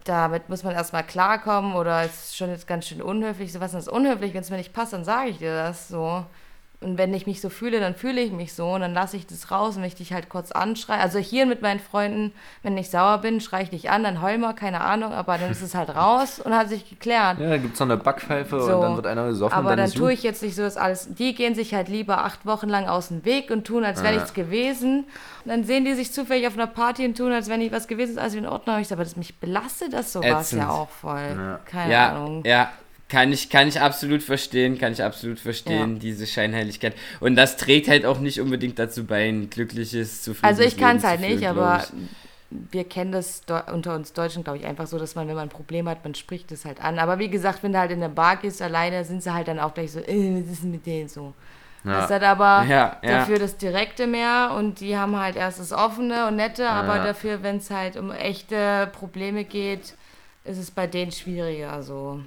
damit muss man erstmal klarkommen oder ist schon jetzt ganz schön unhöflich. So, was ist unhöflich? Wenn es mir nicht passt, dann sage ich dir das so. Und wenn ich mich so fühle, dann fühle ich mich so und dann lasse ich das raus, und wenn ich dich halt kurz anschreie. Also hier mit meinen Freunden, wenn ich sauer bin, schreie ich dich an, dann heul mal, keine Ahnung, aber dann ist es halt raus und hat sich geklärt. Ja, da gibt es noch eine Backpfeife so, und dann wird einer gesoffen. Aber dann tue ich jetzt nicht so, dass alles, die gehen sich halt lieber 8 Wochen lang aus dem Weg und tun, als wäre nichts gewesen. Und dann sehen die sich zufällig auf einer Party und tun, als wäre nicht was gewesen, als in Ordnung. Ich sage, aber das mich belastet das sowas ja auch voll. Ja. Keine Ahnung. Ja. Kann ich absolut verstehen, ja. Diese Scheinheiligkeit. Und das trägt halt auch nicht unbedingt dazu bei, ein glückliches, zufriedenes Leben zu führen. Also ich kann es halt nicht, aber wir kennen das unter uns Deutschen, glaube ich, einfach so, dass man, wenn man ein Problem hat, man spricht das halt an. Aber wie gesagt, wenn du halt in der Bar gehst, alleine, sind sie halt dann auch gleich so, was ist denn mit denen so? Ja. Das hat aber dafür das Direkte mehr, und die haben halt erst das Offene und Nette, aber dafür, wenn es halt um echte Probleme geht, ist es bei denen schwieriger so.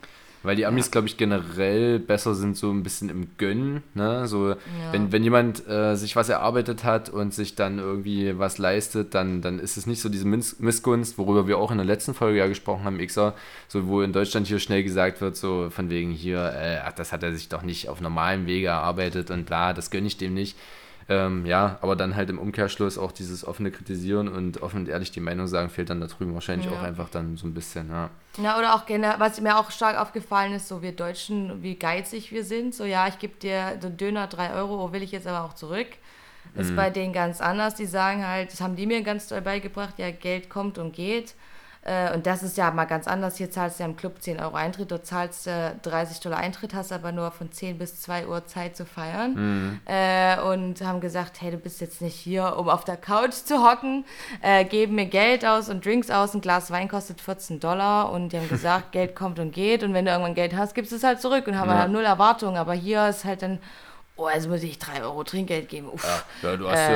Weil die Amis, glaube ich, generell besser sind so ein bisschen im Gönnen, ne? So, wenn jemand sich was erarbeitet hat und sich dann irgendwie was leistet, dann ist es nicht so diese Missgunst, worüber wir auch in der letzten Folge ja gesprochen haben, Ixer, so wo in Deutschland hier schnell gesagt wird, so von wegen hier, ach, das hat er sich doch nicht auf normalem Wege erarbeitet und bla, das gönne ich dem nicht. Aber dann halt im Umkehrschluss auch dieses offene Kritisieren und offen und ehrlich die Meinung sagen, fehlt dann da drüben wahrscheinlich auch einfach dann so ein bisschen, Na, oder auch generell, was mir auch stark aufgefallen ist, so wir Deutschen, wie geizig wir sind, so ich gebe dir den Döner 3 €, will ich jetzt aber auch zurück. Ist bei denen ganz anders, die sagen halt, das haben die mir ganz doll beigebracht, ja, Geld kommt und geht. Und das ist ja mal ganz anders. Hier zahlst du ja im Club 10 € Eintritt, dort zahlst du $30 Eintritt, hast aber nur von 10 bis 2 Uhr Zeit zu feiern. Und haben gesagt, hey, du bist jetzt nicht hier, um auf der Couch zu hocken. Geben mir Geld aus und Drinks aus. Ein Glas Wein kostet $14. Und die haben gesagt, Geld kommt und geht. Und wenn du irgendwann Geld hast, gibst du es halt zurück. Und haben halt null Erwartungen. Aber hier ist halt dann... Oh, also muss ich 3 € Trinkgeld geben. Uff. Ja, du hast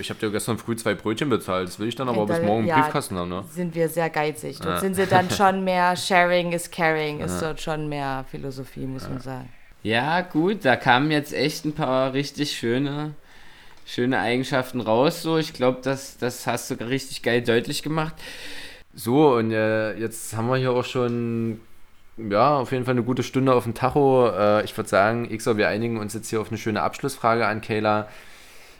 ich habe dir gestern früh 2 Brötchen bezahlt. Das will ich dann aber bis morgen im Briefkasten haben, ne? Sind wir sehr geizig. Dort sind sie dann schon mehr Sharing is Caring, ist dort schon mehr Philosophie, muss man sagen. Ja, gut, da kamen jetzt echt ein paar richtig schöne Eigenschaften raus. So, ich glaube, das hast du richtig geil deutlich gemacht. So, und jetzt haben wir hier auch schon... Ja, auf jeden Fall eine gute Stunde auf dem Tacho. Ich würde sagen, Ixer, wir einigen uns jetzt hier auf eine schöne Abschlussfrage an Kayla.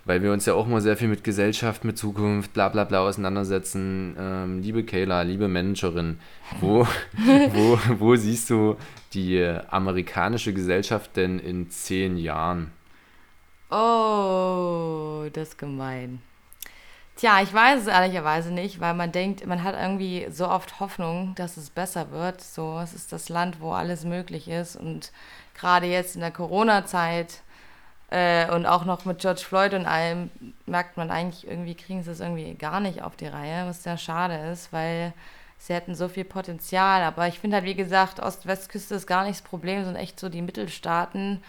weil wir uns ja auch mal sehr viel mit Gesellschaft, mit Zukunft, bla bla bla auseinandersetzen. Liebe Kayla, liebe Managerin, wo siehst du die amerikanische Gesellschaft denn in 10 Jahren? Oh, das ist gemein. Tja, ich weiß es ehrlicherweise nicht, weil man denkt, man hat irgendwie so oft Hoffnung, dass es besser wird. So, es ist das Land, wo alles möglich ist, und gerade jetzt in der Corona-Zeit und auch noch mit George Floyd und allem merkt man eigentlich, irgendwie kriegen sie es irgendwie gar nicht auf die Reihe, was sehr schade ist, weil sie hätten so viel Potenzial. Aber ich finde halt, wie gesagt, Ost-Westküste ist gar nicht das Problem, sondern echt so die Mittelstaaten,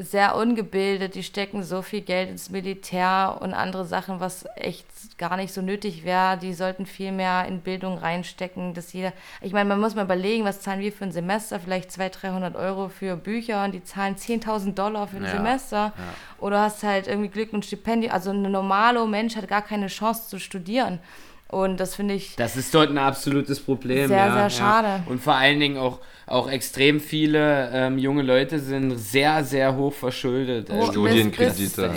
sehr ungebildet, die stecken so viel Geld ins Militär und andere Sachen, was echt gar nicht so nötig wäre. Die sollten viel mehr in Bildung reinstecken, dass jeder, ich meine, man muss mal überlegen, was zahlen wir für ein Semester, vielleicht 200-300 Euro für Bücher, und die zahlen $10.000 für ein Semester. Ja. Oder hast halt irgendwie Glück und Stipendium, also ein normaler Mensch hat gar keine Chance zu studieren. Und das finde ich... Das ist dort ein absolutes Problem. Sehr, sehr schade. Ja. Und vor allen Dingen auch extrem viele junge Leute sind sehr, sehr hoch verschuldet. Studienkredite.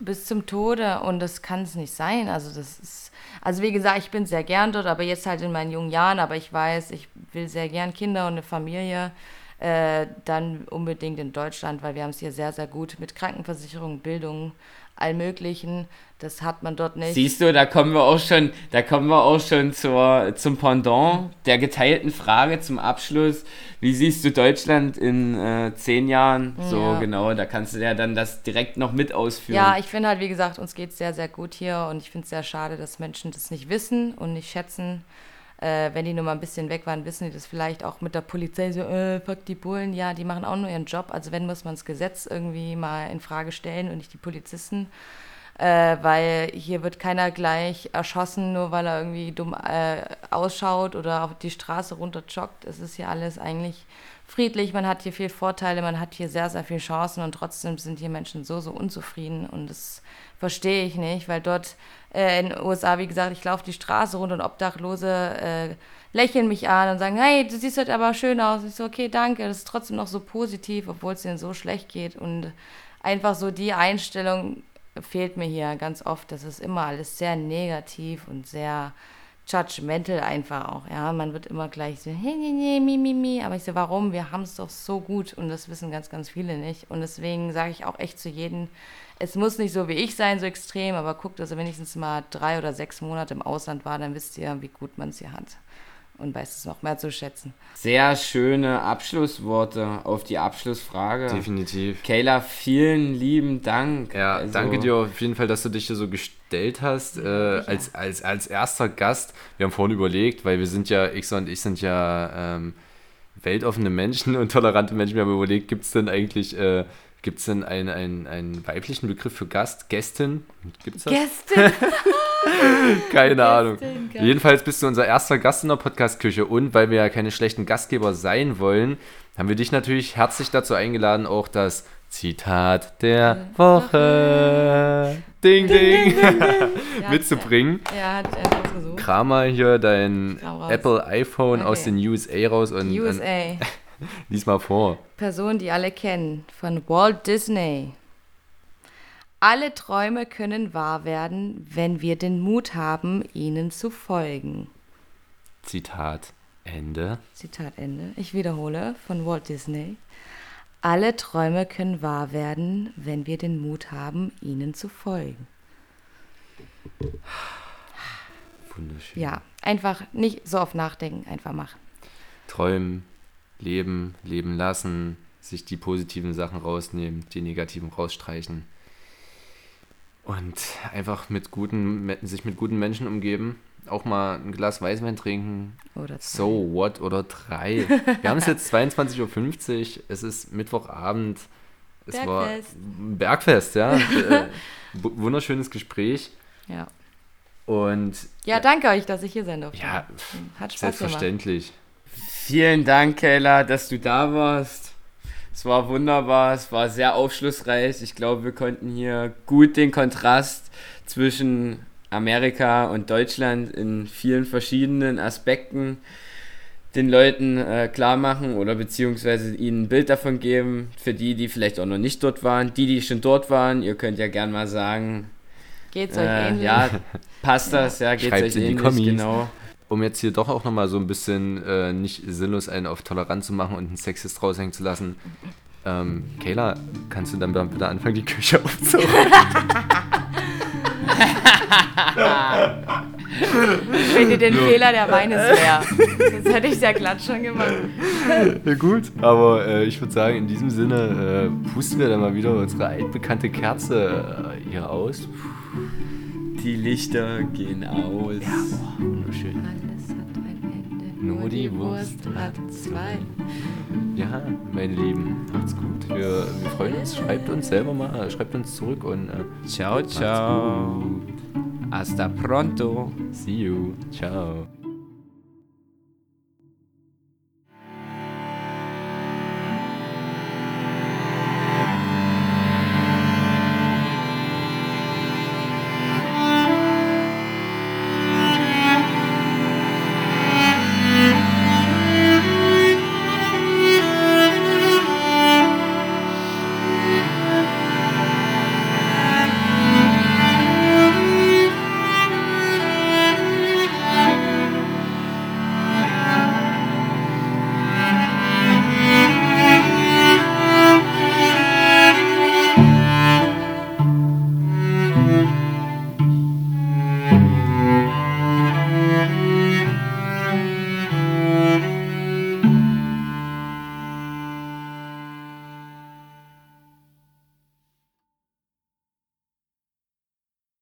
Bis zum Tode. Und das kann es nicht sein. Also das ist... Also wie gesagt, ich bin sehr gern dort, aber jetzt halt in meinen jungen Jahren. Aber ich weiß, ich will sehr gern Kinder und eine Familie. Dann unbedingt in Deutschland, weil wir haben es hier sehr, sehr gut mit Krankenversicherung, Bildung, allmöglichen, das hat man dort nicht. Siehst du, da kommen wir auch schon zum Pendant der geteilten Frage zum Abschluss. Wie siehst du Deutschland in 10 Jahren? So ja. Genau, da kannst du ja dann das direkt noch mit ausführen. Ja, ich finde halt, wie gesagt, uns geht es sehr, sehr gut hier, und ich finde es sehr schade, dass Menschen das nicht wissen und nicht schätzen. Wenn die nur mal ein bisschen weg waren, wissen die das vielleicht auch mit der Polizei so, fuck die Bullen, ja, die machen auch nur ihren Job. Also wenn, muss man das Gesetz irgendwie mal in Frage stellen und nicht die Polizisten, weil hier wird keiner gleich erschossen, nur weil er irgendwie dumm ausschaut oder auf die Straße runter joggt. Es ist hier alles eigentlich friedlich, man hat hier viel Vorteile, man hat hier sehr, sehr viele Chancen, und trotzdem sind hier Menschen so, so unzufrieden, und das verstehe ich nicht, weil dort in den USA, wie gesagt, ich laufe die Straße runter und Obdachlose lächeln mich an und sagen, hey, du siehst heute aber schön aus. Ich so, okay, danke, das ist trotzdem noch so positiv, obwohl es denen so schlecht geht, und einfach so die Einstellung fehlt mir hier ganz oft, das ist immer alles sehr negativ und sehr... judgmental einfach auch, ja, man wird immer gleich so, aber ich so, warum, wir haben es doch so gut, und das wissen ganz, ganz viele nicht, und deswegen sage ich auch echt zu jedem, es muss nicht so wie ich sein, so extrem, aber guckt, dass ihr wenigstens mal 3 oder 6 Monate im Ausland war, dann wisst ihr, wie gut man es hier hat und weiß es noch mehr zu schätzen. Sehr schöne Abschlussworte auf die Abschlussfrage. Definitiv. Kayla, vielen lieben Dank. Ja, also, danke dir auf jeden Fall, dass du dich hier so gestellt hast, als erster Gast. Wir haben vorhin überlegt, weil wir sind ja, Ixer und ich sind ja weltoffene Menschen und tolerante Menschen. Wir haben überlegt, gibt es denn eigentlich... Gibt es denn einen weiblichen Begriff für Gast? Gästin? Gibt's das? Gästin? Keine Ahnung. Jedenfalls bist du unser erster Gast in der Podcast-Küche, und weil wir ja keine schlechten Gastgeber sein wollen, haben wir dich natürlich herzlich dazu eingeladen, auch das Zitat der Woche Ding, ding, ding, ding, ding. mitzubringen. Ja, hat etwas gesucht. Kram mal hier dein Apple iPhone aus den USA raus. Und USA. Lies mal vor. Person, die alle kennen, von Walt Disney. Alle Träume können wahr werden, wenn wir den Mut haben, ihnen zu folgen. Zitat Ende. Zitat Ende. Ich wiederhole, von Walt Disney. Alle Träume können wahr werden, wenn wir den Mut haben, ihnen zu folgen. Wunderschön. Ja, einfach nicht so oft nachdenken, einfach machen. Träumen. Leben lassen, sich die positiven Sachen rausnehmen, die negativen rausstreichen und einfach mit guten Menschen umgeben. Auch mal ein Glas Weißwein trinken. Oder 2. So what? Oder 3. Wir haben es jetzt 22.50 Uhr, es ist Mittwochabend. Es Bergfest. War Bergfest, ja. Wunderschönes Gespräch. Ja. Und ja, danke euch, dass ich hier sein durfte. Ja, hat Spaß selbstverständlich gemacht. Vielen Dank, Kayla, dass du da warst. Es war wunderbar, es war sehr aufschlussreich. Ich glaube, wir konnten hier gut den Kontrast zwischen Amerika und Deutschland in vielen verschiedenen Aspekten den Leuten klar machen oder beziehungsweise ihnen ein Bild davon geben, für die, die vielleicht auch noch nicht dort waren, die schon dort waren, ihr könnt ja gern mal sagen, geht's euch ähnlich? Ja, passt das, ja, geht's euch ähnlich, genau. Um jetzt hier doch auch nochmal so ein bisschen nicht sinnlos einen auf tolerant zu machen und einen Sexist raushängen zu lassen, Kayla, kannst du dann bitte anfangen, die Küche aufzuräumen? Ich finde den Fehler, der Wein ist leer. Jetzt hätte ich es ja glatt schon gemacht. Ja, gut, aber ich würde sagen, in diesem Sinne pusten wir dann mal wieder unsere altbekannte Kerze hier aus. Die Lichter gehen aus. Ja, oh, wunderschön. Alles hat ein Ende. Nur die Wurst hat zwei. Ja, meine Lieben, macht's gut. Wir freuen uns. Schreibt uns selber mal, schreibt uns zurück und ciao, ciao. Hasta pronto. See you. Ciao.